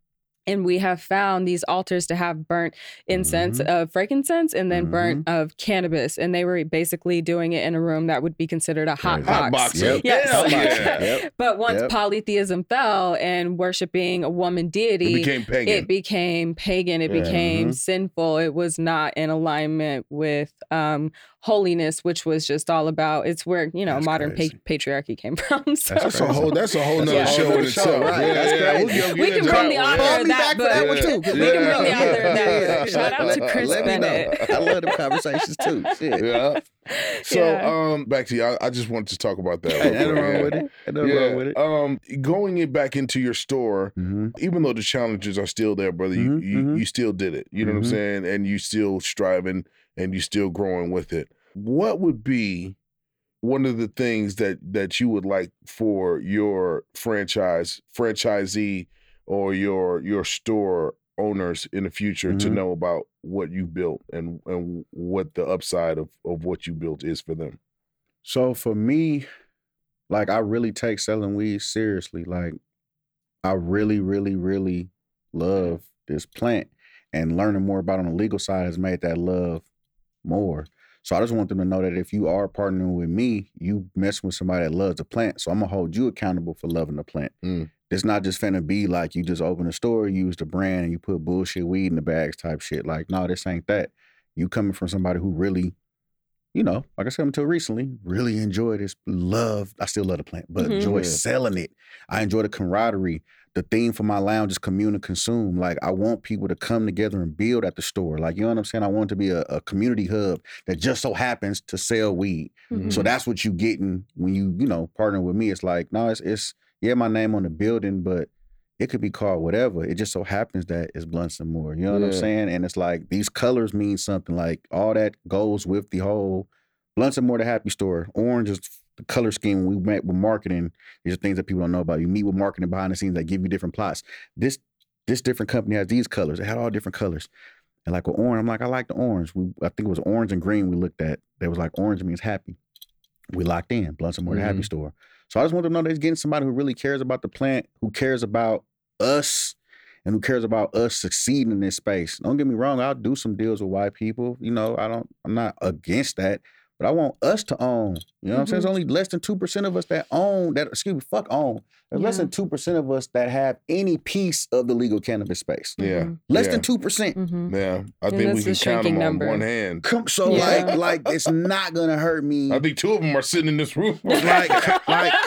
and we have found these altars to have burnt incense mm-hmm. of frankincense and then mm-hmm. burnt of cannabis. And they were basically doing it in a room that would be considered a hot box. Yep. Yes. Yeah, hot box. Yep. But once polytheism fell and worshiping a woman deity, it became pagan. It became mm-hmm. sinful. It was not in alignment with holiness, which was just all about, it's where, you know, that's modern patriarchy came from. So. That's a whole nother show in itself. Right. That's we can bring the author of that book. Yeah. Yeah. Shout out to Chris Bennett. I love the conversations too. Shit. Yeah. So back to you. I just wanted to talk about that. Nothing wrong with it. Going it back into your store, mm-hmm. even though the challenges are still there, brother, mm-hmm. you still did it. You know mm-hmm. what I'm saying? And you still striving. And you're still growing with it. What would be one of the things that you would like for your franchisee or your store owners in the future mm-hmm. to know about what you built and what the upside of what you built is for them? So for me, like, I really take selling weed seriously. Like, I really, really, really love this plant, and learning more about it on the legal side has made that love more. So I just want them to know that if you are partnering with me, you mess with somebody that loves the plant. So I'm gonna hold you accountable for loving the plant. Mm. It's not just finna be like you just open a store, use the brand, and you put bullshit weed in the bags type shit. Like, no, this ain't that. You coming from somebody who really, you know, like I said until recently, really enjoy this love. I still love the plant, but mm-hmm. enjoy selling it. I enjoy the camaraderie. The theme for my lounge is commune and consume. Like, I want people to come together and build at the store. Like, you know what I'm saying? I want it to be a community hub that just so happens to sell weed. Mm-hmm. So that's what you getting when you know, partner with me. It's like, no, it's yeah, my name on the building, but it could be called whatever. It just so happens that it's Blunts and Moore. You know what I'm saying? And it's like, these colors mean something. Like, all that goes with the whole Blunts and Moore, the happy store. Orange is the color scheme. We met with marketing. These are things that people don't know about. You meet with marketing behind the scenes that give you different plots. This different company has these colors. It had all different colors. And like with orange, I'm like, I like the orange. I think it was orange and green we looked at. They was like, orange means happy. We locked in. Blunts and Moore, mm-hmm. the happy store. So I just want them to know they're getting somebody who really cares about the plant, who cares about us, and who cares about us succeeding in this space. Don't get me wrong. I'll do some deals with white people. You know, I'm not against that. but I want us to own. You know what I'm saying? It's only less than 2% of us that own, that, excuse me, fuck own. There's less than 2% of us that have any piece of the legal cannabis space. Yeah. Less than 2%. Yeah. I think we can count them on one hand. So like it's not gonna hurt me. I think two of them are sitting in this room. Like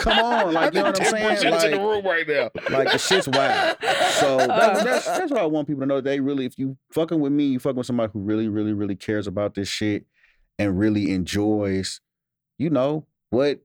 come on. Like, you know what I'm saying? Like, in the room right now. Like, the shit's wild. So that's what I want people to know. They really, if you fucking with me, you fucking with somebody who really, really, really cares about this shit and really enjoys, you know, what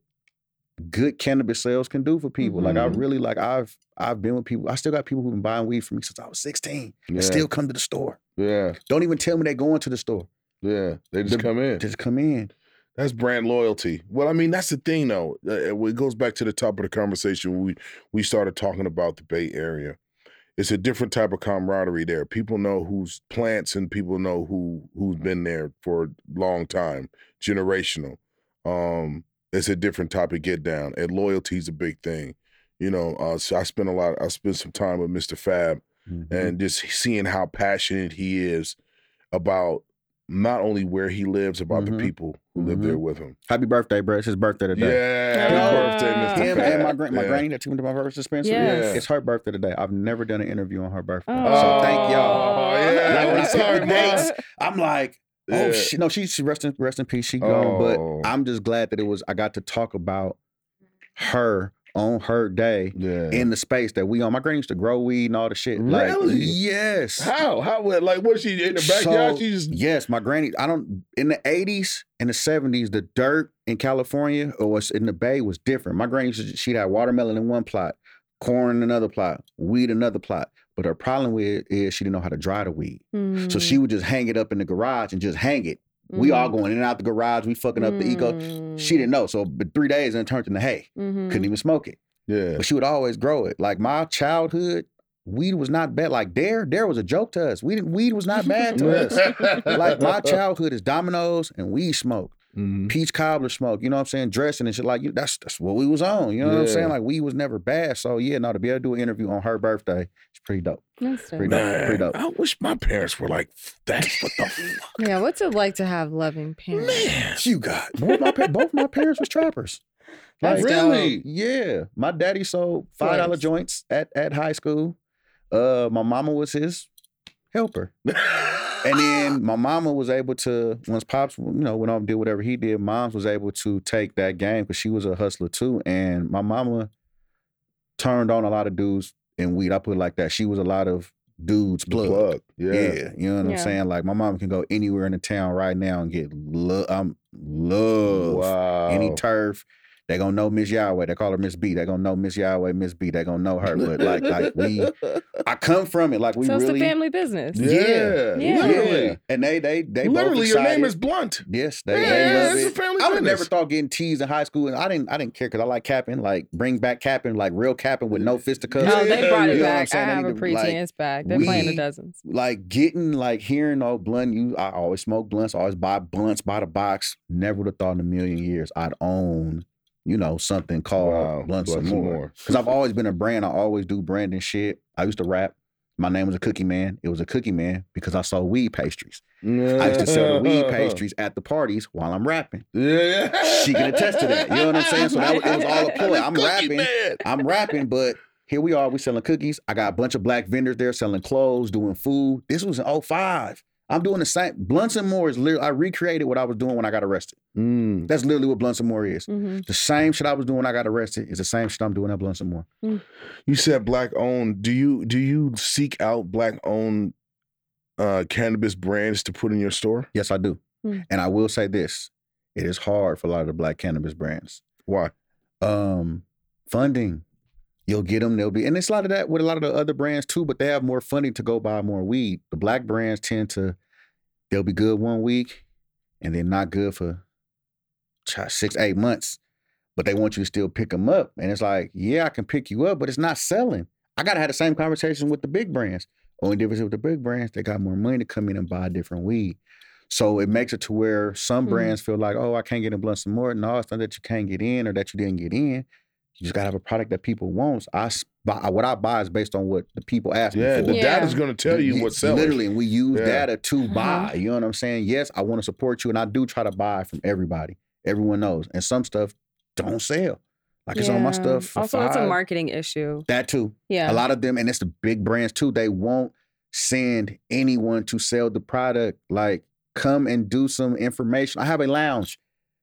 good cannabis sales can do for people. Like, I really, like, I've been with people. I still got people who've been buying weed from me since I was 16. Yeah. And still come to the store. Yeah. Don't even tell me they're going to the store. Yeah. They just come in. Just come in. That's brand loyalty. Well, I mean, that's the thing, though. It goes back to the top of the conversation when we started talking about the Bay Area. It's a different type of camaraderie there. People know who's plants and people know who's been there for a long time, generational. It's a different type of get down, and loyalty is a big thing. You know, so I spent some time with Mistah F.A.B. And just seeing how passionate he is about not only where he lives, about the people who live there with him. Happy birthday, bro. It's his birthday today. Yeah. Happy birthday, Mr. Pat. And my granny that took me to my first dispenser. Yes. Yeah. It's her birthday today. I've never done an interview on her birthday. Oh. So thank y'all. Oh, yeah. Like, when I saw the dates, I'm like, oh, yeah. Shit. No, she rest in peace. She gone. But I'm just glad that I got to talk about her on her day in the space that we on. My granny used to grow weed and all the shit. Really? Like, yes. How? Like, what, she in the backyard? She just... Yes, my granny. In the 80s and the 70s, the dirt in California or in the Bay was different. My granny, she'd have watermelon in one plot, corn in another plot, weed in another plot. But her problem is she didn't know how to dry the weed. So she would just hang it up in the garage and just hang it. We all going in and out the garage. We fucking up the eco. She didn't know. So, but 3 days and it turned into hay. Couldn't even smoke it. Yeah. But she would always grow it. Like, my childhood, weed was not bad. Like, Dare was a joke to us. Weed was not bad to us. Like, my childhood is Dominoes and weed smoke. Peach cobbler smoke. You know what I'm saying? Dressing and shit. Like, that's what we was on. You know what I'm saying? Like, weed was never bad. So, yeah, no, to be able to do an interview on her birthday, it's pretty dope. Pretty dope. I wish my parents were like that. What the fuck? Yeah, what's it like to have loving parents? Man, you got both my parents was trappers. Like, really? Dope. Yeah. My daddy sold $5 joints at high school. My mama was his helper. And then my mama was able to, once Pops, you know, went off and did whatever he did, Moms was able to take that game because she was a hustler too. And my mama turned on a lot of dudes in weed. I put it like that. She was a lot of dudes plug. Yeah. You know what I'm saying? Like, my mom can go anywhere in the town right now and get love. Wow. Any turf. They gonna know Miss Yahweh. They call her Miss B. They gonna know Miss Yahweh, Miss B. They gonna know her. But like I come from it. Like, we really. So it's the family business. Yeah. Literally. And they literally both your name is Blunt. Yes, they love it. It's the family I business. Never thought getting teased in high school, and I didn't care because I like capping. Like, bring back capping, like real capping with no fisticuffs. No, they brought it back. I have a preteen. It's back. They're playing the dozens. Like, getting, like, hearing all blunt. I always smoke blunts. I always buy blunts by the box. Never would have thought in a million years I'd own, you know, something called Blunts and Moore. Because I've always been a brand. I always do branding shit. I used to rap. My name was a Cookie Man. It was a Cookie Man because I sold weed pastries. Yeah. I used to sell the weed pastries at the parties while I'm rapping. Yeah. She can attest to that. You know what I'm saying? So it was all a ploy. I'm rapping. Man. I'm rapping, but here we are. We selling cookies. I got a bunch of black vendors there selling clothes, doing food. This was in 05. I'm doing the same. Blunts and Moore is literally, I recreated what I was doing when I got arrested. That's literally what Blunts and Moore is. The same shit I was doing when I got arrested is the same shit I'm doing at Blunts and Moore. You said black owned. Do you seek out black owned cannabis brands to put in your store? Yes, I do. And I will say this. It is hard for a lot of the black cannabis brands. Why? Funding. You'll get them, they'll be, and it's a lot of that with a lot of the other brands too, but they have more funding to go buy more weed. The black brands tend to, they'll be good 1 week and they're not good for 6-8 months, but they want you to still pick them up. And it's like, yeah, I can pick you up, but it's not selling. I got to have the same conversation with the big brands. Only difference with the big brands, they got more money to come in and buy different weed. So it makes it to where some brands feel like, oh, I can't get in Blunts and Moore. No, it's not that you can't get in or that you didn't get in. You just gotta have a product that people want. What I buy is based on what the people ask me for. The data's gonna tell you what's selling. Literally, and we use data to buy. You know what I'm saying? Yes, I want to support you, and I do try to buy from everybody. Everyone knows, and some stuff don't sell. Like it's on my stuff. For also, it's a marketing issue. That too. Yeah, a lot of them, and it's the big brands too. They won't send anyone to sell the product. Like, come and do some information. I have a lounge.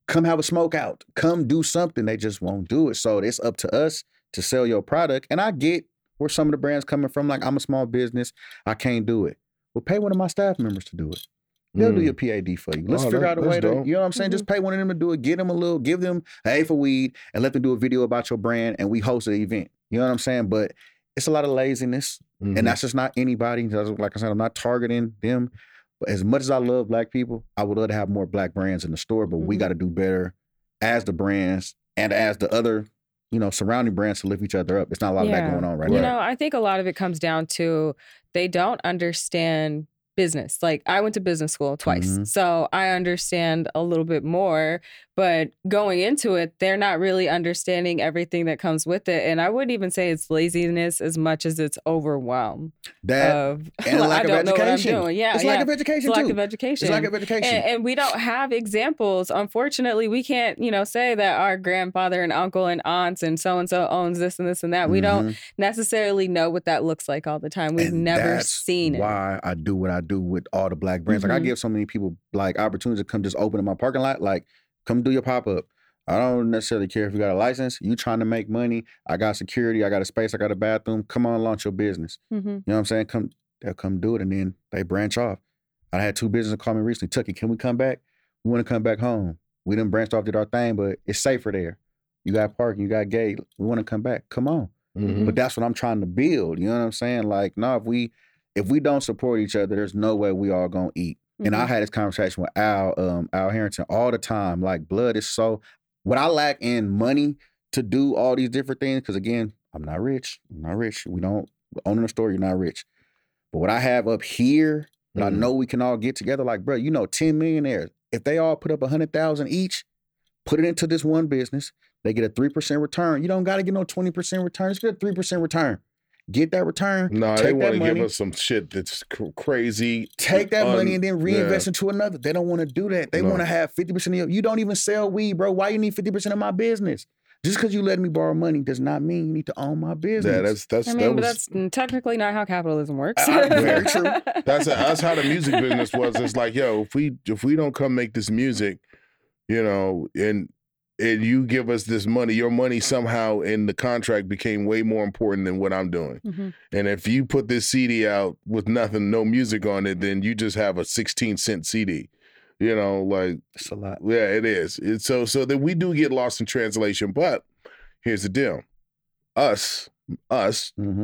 Come have a smoke out. Come do something. They just won't do it. So it's up to us to sell your product. And I get where some of the brands coming from. Like, I'm a small business. I can't do it. Well, pay one of my staff members to do it. They'll do your PAD for you. Let's figure out a way to, you know what I'm saying? Mm-hmm. Just pay one of them to do it. Get them a little, give them an A for weed and let them do a video about your brand and we host an event. You know what I'm saying? But it's a lot of laziness. Mm-hmm. And that's just not anybody. Like I said, I'm not targeting them. As much as I love black people, I would love to have more black brands in the store, but we got to do better as the brands and as the other, you know, surrounding brands to lift each other up. It's not a lot of that going on right now. You know, I think a lot of it comes down to they don't understand business. Like, I went to business school twice, so I understand a little bit more, but going into it, they're not really understanding everything that comes with it. And I wouldn't even say it's laziness as much as it's overwhelm. And lack of education. Yeah, it's lack of education, too. And we don't have examples. Unfortunately, we can't, you know, say that our grandfather and uncle and aunts and so-and-so owns this and this and that. We don't necessarily know what that looks like all the time. We've never seen it. That's why I do what I do. Do with all the black brands. Like, I give so many people like opportunities to come just open in my parking lot. Like, come do your pop-up. I don't necessarily care if you got a license. You trying to make money. I got security. I got a space. I got a bathroom. Come on, launch your business. You know what I'm saying? They'll come do it, and then they branch off. I had two businesses call me recently. Tucky, can we come back? We want to come back home. We done branched off, did our thing, but it's safer there. You got parking. You got gate. We want to come back. Come on. But that's what I'm trying to build. You know what I'm saying? Like, no, if we don't support each other, there's no way we all gonna eat. And I had this conversation with Al Harrington all the time. Like, blood is so, what I lack in money to do all these different things, because again, I'm not rich. We don't, owning a store, you're not rich. But what I have up here, that I know we can all get together, like, bro, you know, 10 millionaires, if they all put up 100,000 each, put it into this one business, they get a 3% return. You don't gotta get no 20% return, just get a 3% return. Get that return. No, they want to give us some shit that's crazy. Take that money and then reinvest into another. They don't want to do that. They want to have 50% of you don't even sell weed, bro. Why you need 50% of my business? Just because you let me borrow money does not mean you need to own my business. Yeah, that's technically not how capitalism works. Very true. That's how the music business was. It's like, yo, if we don't come make this music, you know, and you give us this money, your money somehow in the contract became way more important than what I'm doing. And if you put this CD out with nothing, no music on it, then you just have a 16-cent CD. You know, like... It's a lot. Yeah, it is. It's so that we do get lost in translation, but here's the deal. Us, the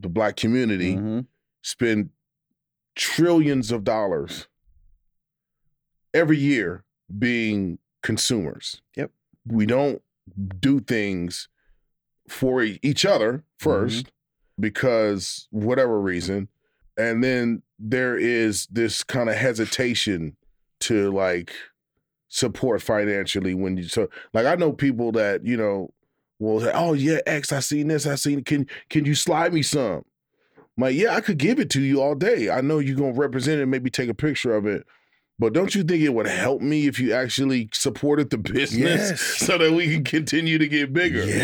black community, spend trillions of dollars every year being consumers. Yep. We don't do things for each other first because whatever reason. And then there is this kind of hesitation to like support financially when you, so like, I know people that, you know, will say, oh yeah, X, I seen this, can you slide me some? I'm like, yeah, I could give it to you all day. I know you're going to represent it, maybe take a picture of it. But don't you think it would help me if you actually supported the business so that we can continue to get bigger? Yes.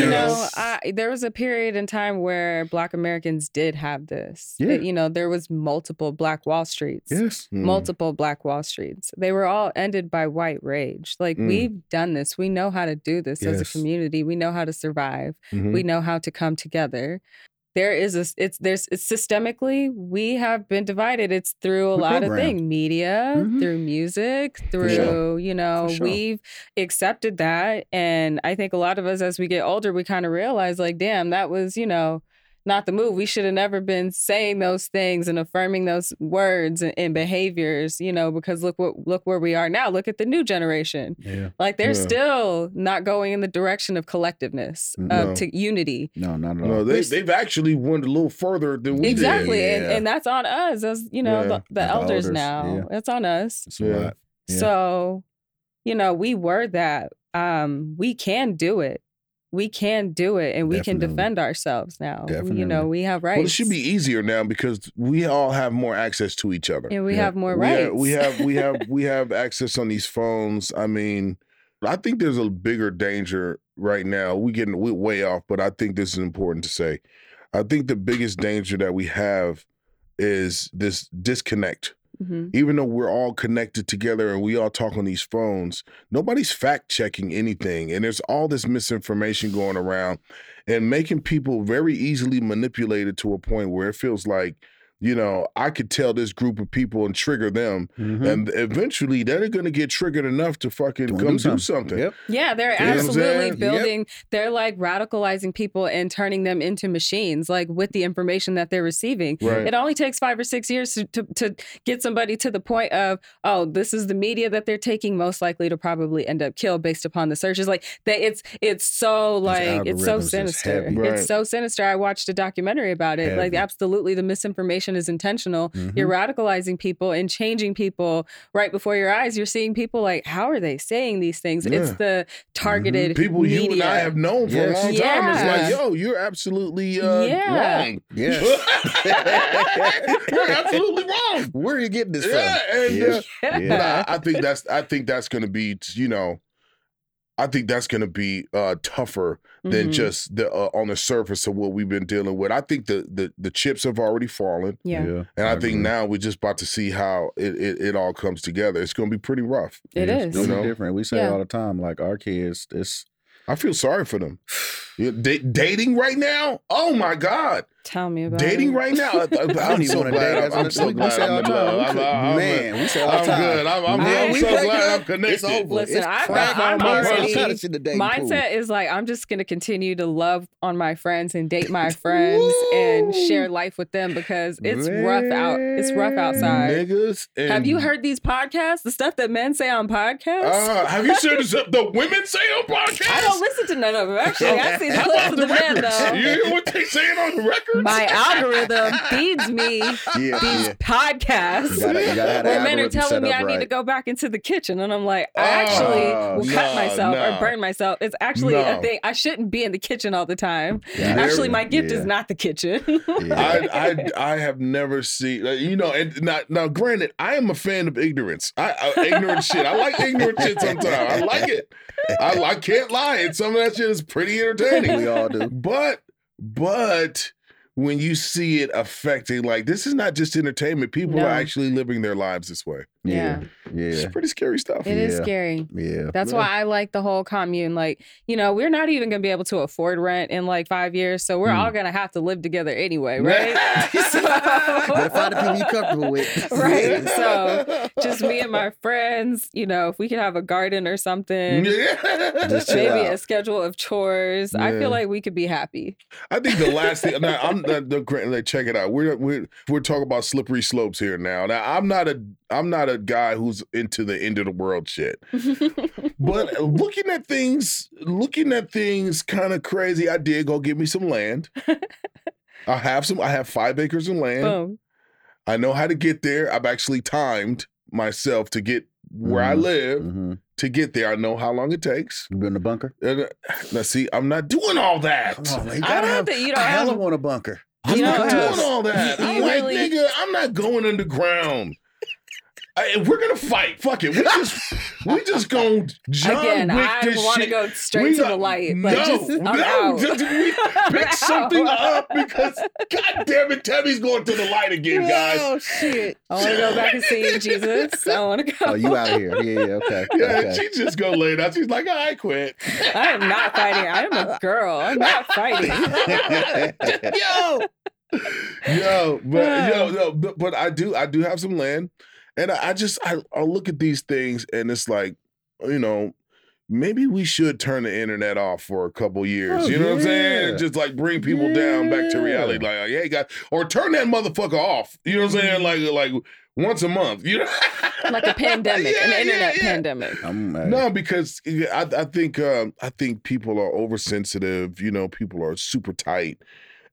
You know, there was a period in time where Black Americans did have this. Yeah. You know, there was multiple Black Wall Streets. Yes. Multiple Black Wall Streets. They were all ended by white rage. Like, we've done this. We know how to do this as a community. We know how to survive. We know how to come together. It's systemically, we have been divided. It's through a lot of things, media, through music, through, you know, we've accepted that. And I think a lot of us, as we get older, we kind of realize like, damn, that was, you know, not the move. We should have never been saying those things and affirming those words and behaviors, you know, because look where we are now. Look at the new generation. Yeah. Like they're still not going in the direction of collectiveness, to unity. No, not at all. No, they've actually went a little further than we did. Exactly. Yeah. And that's on us as, you know, the elders now. Yeah. It's on us. It's so, you know, we were that. We can do it. we can do it and we can defend ourselves now. You know, we have rights. Well, it should be easier now because we all have more access to each other. And we have more rights. We have access on these phones. I mean, I think there's a bigger danger right now. We're way off, but I think this is important to say. I think the biggest danger that we have is this disconnect. Mm-hmm. Even though we're all connected together and we all talk on these phones, nobody's fact-checking anything. And there's all this misinformation going around and making people very easily manipulated to a point where it feels like, you know, I could tell this group of people and trigger them. Mm-hmm. And eventually they're going to get triggered enough to come do something. Yep. Yeah, they're absolutely building. Yep. They're like radicalizing people and turning them into machines, like with the information that they're receiving. Right. It only takes 5 or 6 years to get somebody to the point of, oh, this is the media that they're taking, most likely to probably end up killed based upon the searches. Like that, it's so sinister. Right. It's so sinister. I watched a documentary about it. Heavy. Like absolutely the misinformation is intentional. Mm-hmm. You're radicalizing people and changing people right before your eyes. You're seeing people like, how are they saying these things? Yeah. It's the targeted people media. You and I have known for a long time. Yeah. It's like, yo, you're absolutely wrong. Yes. You're absolutely wrong. Where are you getting this from? I think that's going to be, you know, I think that's going to be tougher than just the on the surface of what we've been dealing with. I think the chips have already fallen. Yeah. And I think now we're just about to see how it all comes together. It's going to be pretty rough. It is. It's going to be different. We say it all the time, like our kids, I feel sorry for them. Dating right now? Oh, my God. Tell me about dating right now. I'm so glad. I'm so glad. I'm so glad I'm connected. It's over. Listen, mindset is like, I'm just going to continue to love on my friends and date my friends and share life with them because it's rough out. It's rough outside. Have you heard these podcasts? The stuff that men say on podcasts? Have you heard the women say on podcasts? I don't listen to none of them. Actually, I see the clips of the men though. You hear what they saying on the record? My algorithm feeds me these podcasts. Where men are telling me I need to go back into the kitchen, and I'm like, I actually will cut myself or burn myself. It's actually a thing. I shouldn't be in the kitchen all the time. Actually, my gift is not the kitchen. I have never seen, you know. And now, granted, I am a fan of ignorance. Ignorant shit. I like ignorant shit sometimes. I like it. I can't lie. And some of that shit is pretty entertaining. We all do, but. When you see it affecting, like, this is not just entertainment. People are actually living their lives this way. Yeah. It's pretty scary stuff. It is scary. Yeah. That's why I like the whole commune. Like, you know, we're not even going to be able to afford rent in like 5 years. So we're all going to have to live together anyway, right? Gotta find the people you're comfortable with. Right. So just me and my friends, you know, if we could have a garden or something, just maybe a schedule of chores. Yeah. I feel like we could be happy. I think the last thing, check it out. We're talking about slippery slopes here now. Now I'm not a guy who's into the end of the world shit, but looking at things kind of crazy. I did go get me some land. I have 5 acres of land. Boom. I know how to get there. I've actually timed myself to get where I live. Mm-hmm. To get there, I know how long it takes. You been in a bunker? Now, see, I'm not doing all that. On, I don't think you don't have. I want a bunker. I'm not doing all that. I'm like, nigga, I'm not going underground. We're gonna fight. Fuck it. We just gonna jump. Again, I want to go straight to the light. Like, pick something up because God damn it, Tammy's going to the light again, guys. Oh shit! I want to go back and see Jesus. I want to go. Oh, you out of here? Yeah, okay. Yeah, okay. She just go lay down. She's like, oh, I quit. I am not fighting. I am a girl. I'm not fighting. But I do have some land. And I look at these things and it's like, you know, maybe we should turn the internet off for a couple years. You know what I'm saying? And just like bring people down back to reality. Like, hey, guys, or turn that motherfucker off. You know what I'm saying? Like once a month. You know? Like a pandemic, an internet pandemic. No, because I think people are oversensitive. You know, people are super tight.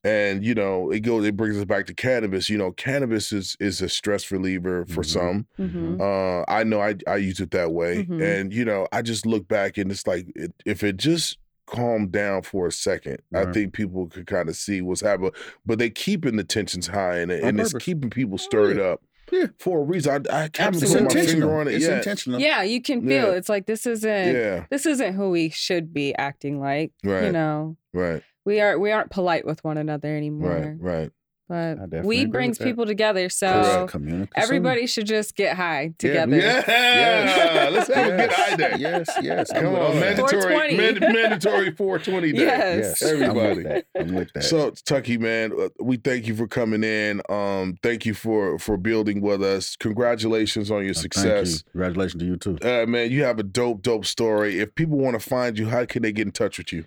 And, you know, it brings us back to cannabis. You know, cannabis is a stress reliever for some. Mm-hmm. I know I use it that way. Mm-hmm. And, you know, I just look back and it's like, if it just calm down for a second. Right. I think people could kind of see what's happening, but they keeping the tensions high and it's keeping people stirred up. Yeah. For a reason. I can't put my finger on it. It's intentional. Yeah, you can feel it. It's like this isn't who we should be acting like. Right. You know. Right. We aren't polite with one another anymore. Right, right. But weed brings people together, so everybody should just get high together. Yeah. Let's go get high day. Yes. Come on, mandatory 420 day. Yes, everybody. I'm with that. So, Tucky, man, we thank you for coming in. Thank you for building with us. Congratulations on your success. Thank you. Congratulations to you too. Man, you have a dope story. If people want to find you, how can they get in touch with you?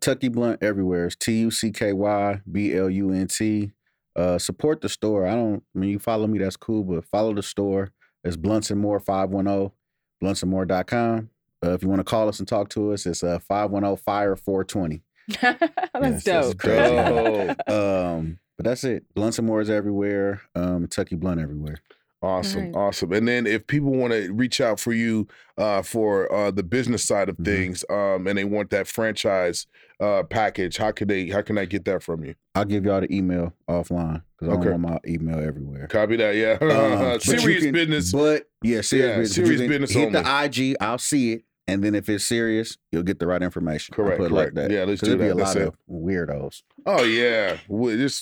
Tucky Blunt everywhere. It's TuckyBlunt. Support the store. When you follow me, that's cool, but follow the store. It's Blunts and Moore 510, bluntsandmore.com. If you want to call us and talk to us, it's 510-FIRE-420. That's dope. That's but that's it. Blunts and Moore is everywhere. Tucky Blunt everywhere. Awesome. And then if people want to reach out for you for the business side of things and they want that franchise package, how can I get that from you? I'll give y'all the email offline because I don't want my email everywhere. Copy that, yeah. Serious business. But yeah, serious business only. Hit the IG, I'll see it. And then if it's serious, you'll get the right information. Correct. Like that. Yeah, let's do that. There'll be a lot of weirdos. Oh, yeah.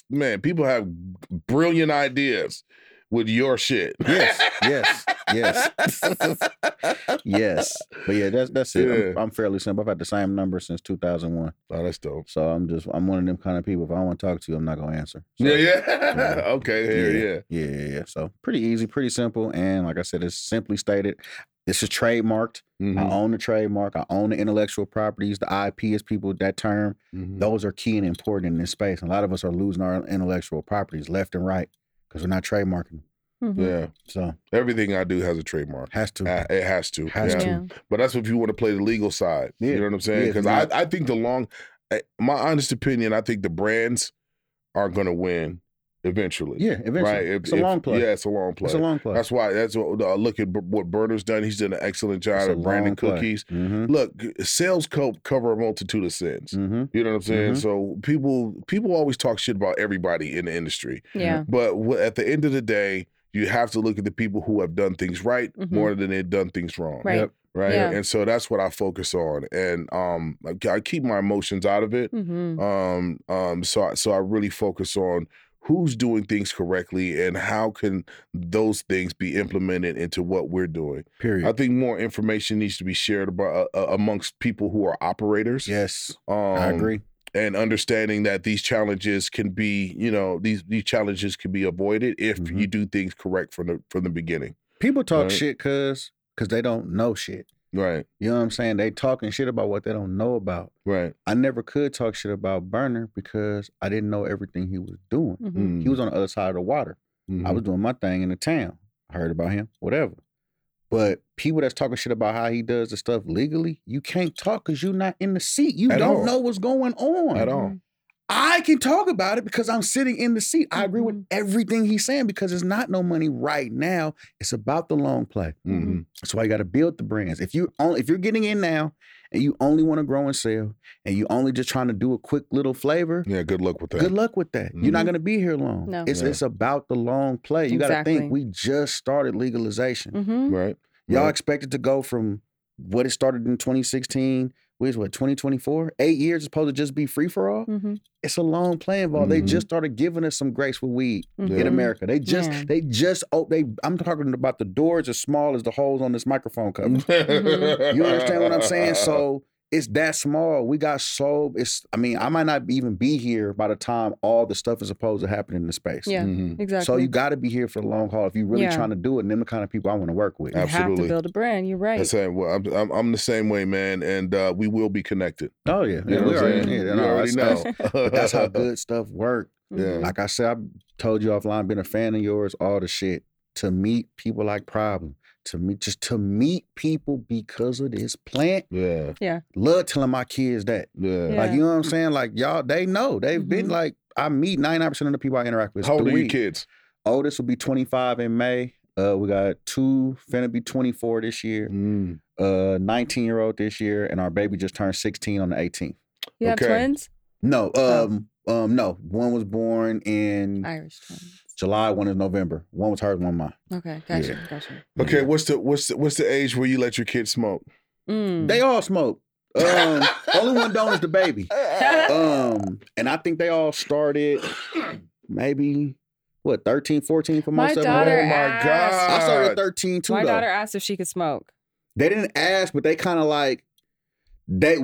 Man, people have brilliant ideas. With your shit. Yes. But yeah, that's it. Yeah. I'm fairly simple. I've had the same number since 2001. Oh, that's dope. So I'm one of them kind of people. If I don't want to talk to you, I'm not going to answer. So, yeah. Okay. Yeah. So pretty easy, pretty simple. And like I said, it's simply stated. This is trademarked. Mm-hmm. I own the trademark. I own the intellectual properties. The IP is people, that term. Mm-hmm. Those are key and important in this space. And a lot of us are losing our intellectual properties left and right. Because we're not trademarking. Mm-hmm. Yeah. So everything I do has a trademark. It has to. But that's if you want to play the legal side. Yeah. You know what I'm saying? Because I think my honest opinion, I think the brands are going to win eventually. Yeah, eventually. Right? It's a long play. Yeah, it's a long play. That's what look at what Berner's done. He's done an excellent job of branding Cookies. Mm-hmm. Look, sales cover a multitude of sins. Mm-hmm. You know what I'm saying? Mm-hmm. So people always talk shit about everybody in the industry. Yeah. But at the end of the day, you have to look at the people who have done things right more than they've done things wrong. Right. Yep. Right. Yeah. And so that's what I focus on. And I keep my emotions out of it. Mm-hmm. So I really focus on who's doing things correctly and how can those things be implemented into what we're doing. Period. I think more information needs to be shared about, amongst people who are operators. Yes, I agree. And understanding that these challenges can be, these challenges can be avoided if you do things correct from the beginning. People talk shit because they don't know shit. Right. You know what I'm saying? They talking shit about what they don't know about. Right. I never could talk shit about Berner because I didn't know everything he was doing. Mm-hmm. He was on the other side of the water. Mm-hmm. I was doing my thing in the town. I heard about him, whatever. But people that's talking shit about how he does the stuff legally, you can't talk because you're not in the seat. You don't know what's going on. At all. I can talk about it because I'm sitting in the seat. I agree with everything he's saying because it's not no money right now. It's about the long play. Mm-hmm. That's why you got to build the brands. If you're getting in now and you only want to grow and sell and you only just trying to do a quick little flavor. Yeah, good luck with that. Mm-hmm. You're not going to be here long. No. It's about the long play. You got to think we just started legalization. Mm-hmm. Right. Y'all expected to go from what it started in 2016 2024? 8 years is supposed to just be free for all? Mm-hmm. It's a long play involved. Mm-hmm. They just started giving us some grace with weed in America. I'm talking about the doors as small as the holes on this microphone cover. Mm-hmm. You understand what I'm saying? So it's that small. We got I might not even be here by the time all the stuff is supposed to happen in the space. Yeah, exactly. So you got to be here for the long haul if you're really trying to do it. And them the kind of people I want to work with. Absolutely. You have to build a brand. You're right. I'm the same way, man. And we will be connected. Oh, yeah. We already know. But that's how good stuff works. Yeah. Like I said, I told you offline, been a fan of yours, all the shit. To meet people like Problem. To meet people because of this plant. Yeah. Yeah. Love telling my kids that. Yeah. Like, you know what I'm saying? Like, y'all, they know. They've been like, I meet 99% of the people I interact with. How old are your kids? Oldest will be 25 in May We got two, finna be 24 this year, 19-year-old this year, and our baby just turned 16 on the 18th. You have twins? No. No. One was born in Irish twins. July, one is November. One was hers, one mine. Okay, gotcha, gotcha. Okay, yeah. What's the age where you let your kids smoke? They all smoke. Only one don't is the baby. And I think they all started maybe 13, 14 for most of them. Oh my God. I started at 13 too. My daughter asked if she could smoke. They didn't ask, but they kind of like that.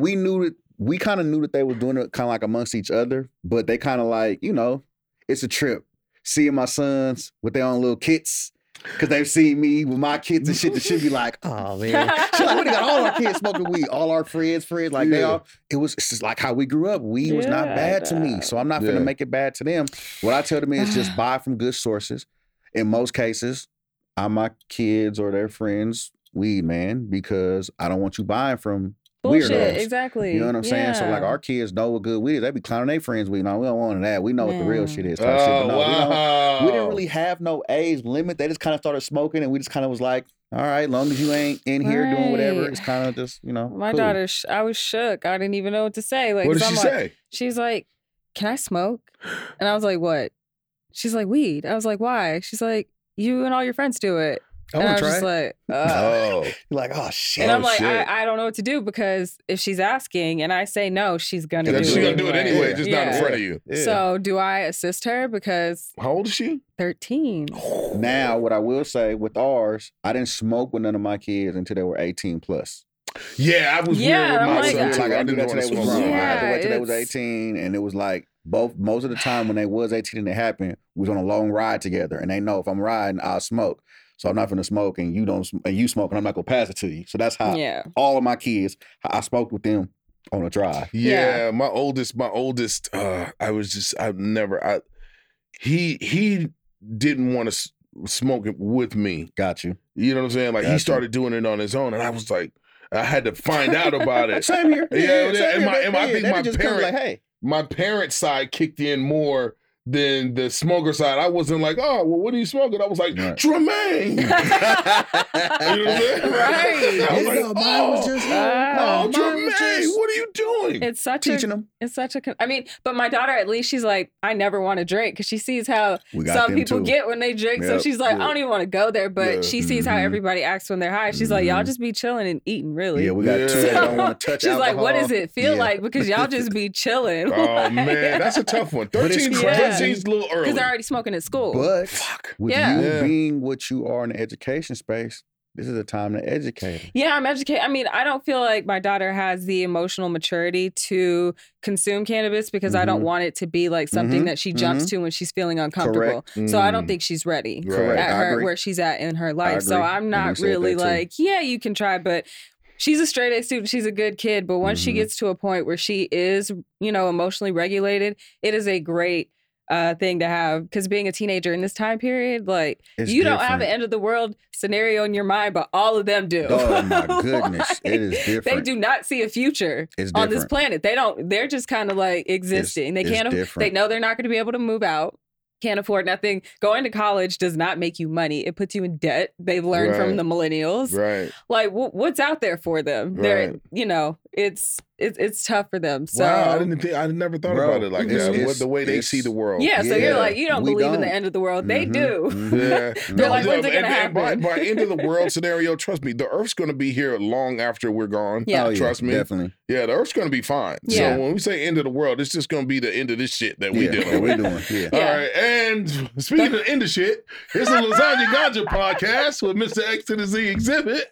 We kind of knew that they were doing it kind of like amongst each other, but they kind of like, you know, it's a trip. Seeing my sons with their own little kits. Because they've seen me with my kids and shit that should be like, oh, man. She's like, we got all our kids smoking weed. All our friends. Like, they all, it's just like how we grew up. Weed was not bad to me. So I'm not going to make it bad to them. What I tell them is just buy from good sources. In most cases, I'm my kids or their friends weed, man, because I don't want you buying from bullshit, weirdos. Exactly. You know what I'm saying? So, like, our kids know what good weed is. They be clowning their friends weed. No, we don't want that. We know what the real shit is. We didn't really have no age limit. They just kind of started smoking, and we just kind of was like, all right, long as you ain't in here doing whatever, it's kind of just, you know. My daughter, I was shook. I didn't even know what to say. Like, what did she say? She's like, can I smoke? And I was like, what? She's like, weed. I was like, why? She's like, you and all your friends do it. Like, oh shit. And I'm like, I don't know what to do, because if she's asking and I say no, she's gonna do it. She's gonna do it anyway, just not in front of you. Yeah. So do I assist her? Because how old is she? 13. Now, what I will say with ours, I didn't smoke with none of my kids until they were 18 plus. Yeah, I was weird with my son. Like, I knew that today was wrong. I had to wait till they was 18, and it was like most of the time when they was 18 and it happened, we was on a long ride together, and they know if I'm riding, I'll smoke. So I'm not finna smoke, and you smoke, and I'm not gonna pass it to you. So that's how all of my kids, I smoked with them on a drive. Yeah, my oldest, he didn't want to smoke it with me. Got you. You know what I'm saying? Like, he started doing it on his own, and I was like, I had to find out about it. Same here. Yeah, my parents' side kicked in more than the smoker side. I wasn't like, oh, well, what are you smoking? I was like, Tremaine. You know what I'm saying? Right. I was like, Tremaine, what are you doing? It's such teaching them. It's such a, I mean, but my daughter, at least she's like, I never want to drink, because she sees how some people get when they drink. Yep. So she's like, I don't even want to go there, but she sees how everybody acts when they're high. She's like, y'all just be chilling and eating, really. Yeah, we got two. So, don't want to touch she's alcohol. Like, what does it feel like? Because y'all just be chilling. Oh, like, man, that's a tough one. 13 seems a little early. Because they're already smoking at school. But with you being what you are in the education space, this is a time to educate. Yeah, I'm educated. I mean, I don't feel like my daughter has the emotional maturity to consume cannabis, because I don't want it to be like something that she jumps to when she's feeling uncomfortable. So I don't think she's ready at her, where she's at in her life. So I'm not really like, yeah, you can try, but she's a straight A student. She's a good kid. But once she gets to a point where she is, you know, emotionally regulated, it is a great thing to have, because being a teenager in this time period, like, it's you different. Don't have an end of the world scenario in your mind, but all of them do. Oh my goodness. Like, it is different. They do not see a future on this planet. They don't, they're just kind of like existing. They can't, they know they're not going to be able to move out. Can't afford nothing. Going to college does not make you money. It puts you in debt. They've learned from the millennials. Right. Like, what's out there for them? They're, you know, it's tough for them. So I never thought about it like that. It's the way they see the world. Yeah. So you're like, you don't believe in the end of the world. They do. Yeah. They're like, when's it gonna happen? By end of the world scenario, trust me, the Earth's gonna be here long after we're gone. Yeah. Trust me. Definitely. Yeah. The Earth's gonna be fine. Yeah. So when we say end of the world, it's just gonna be the end of this shit that we do. We're doing. Yeah. All right. And speaking of end of shit, it's a Lasagna Ganja podcast with Mr. X to the Z Xzibit.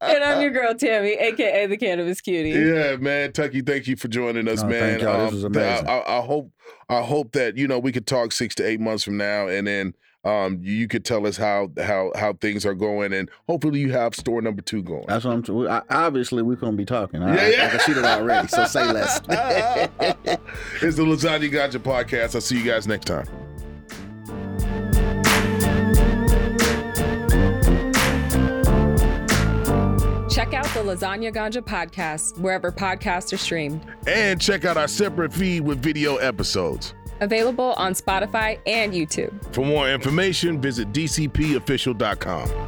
And I'm your girl Tammy, aka the Cannabis Cutie. Yeah, man, Tucky, thank you for joining us, man. Thank y'all. This was amazing. I hope that, you know, we could talk 6 to 8 months from now, and then you could tell us how things are going, and hopefully you have store number 2 going. That's what I'm talking. Obviously, we're gonna be talking. I can see that already. So say less. It's the Lasagna Ganja podcast. I'll see you guys next time. Check out the Lasagna Ganja podcast wherever podcasts are streamed. And check out our separate feed with video episodes. Available on Spotify and YouTube. For more information, visit dcpofficial.com.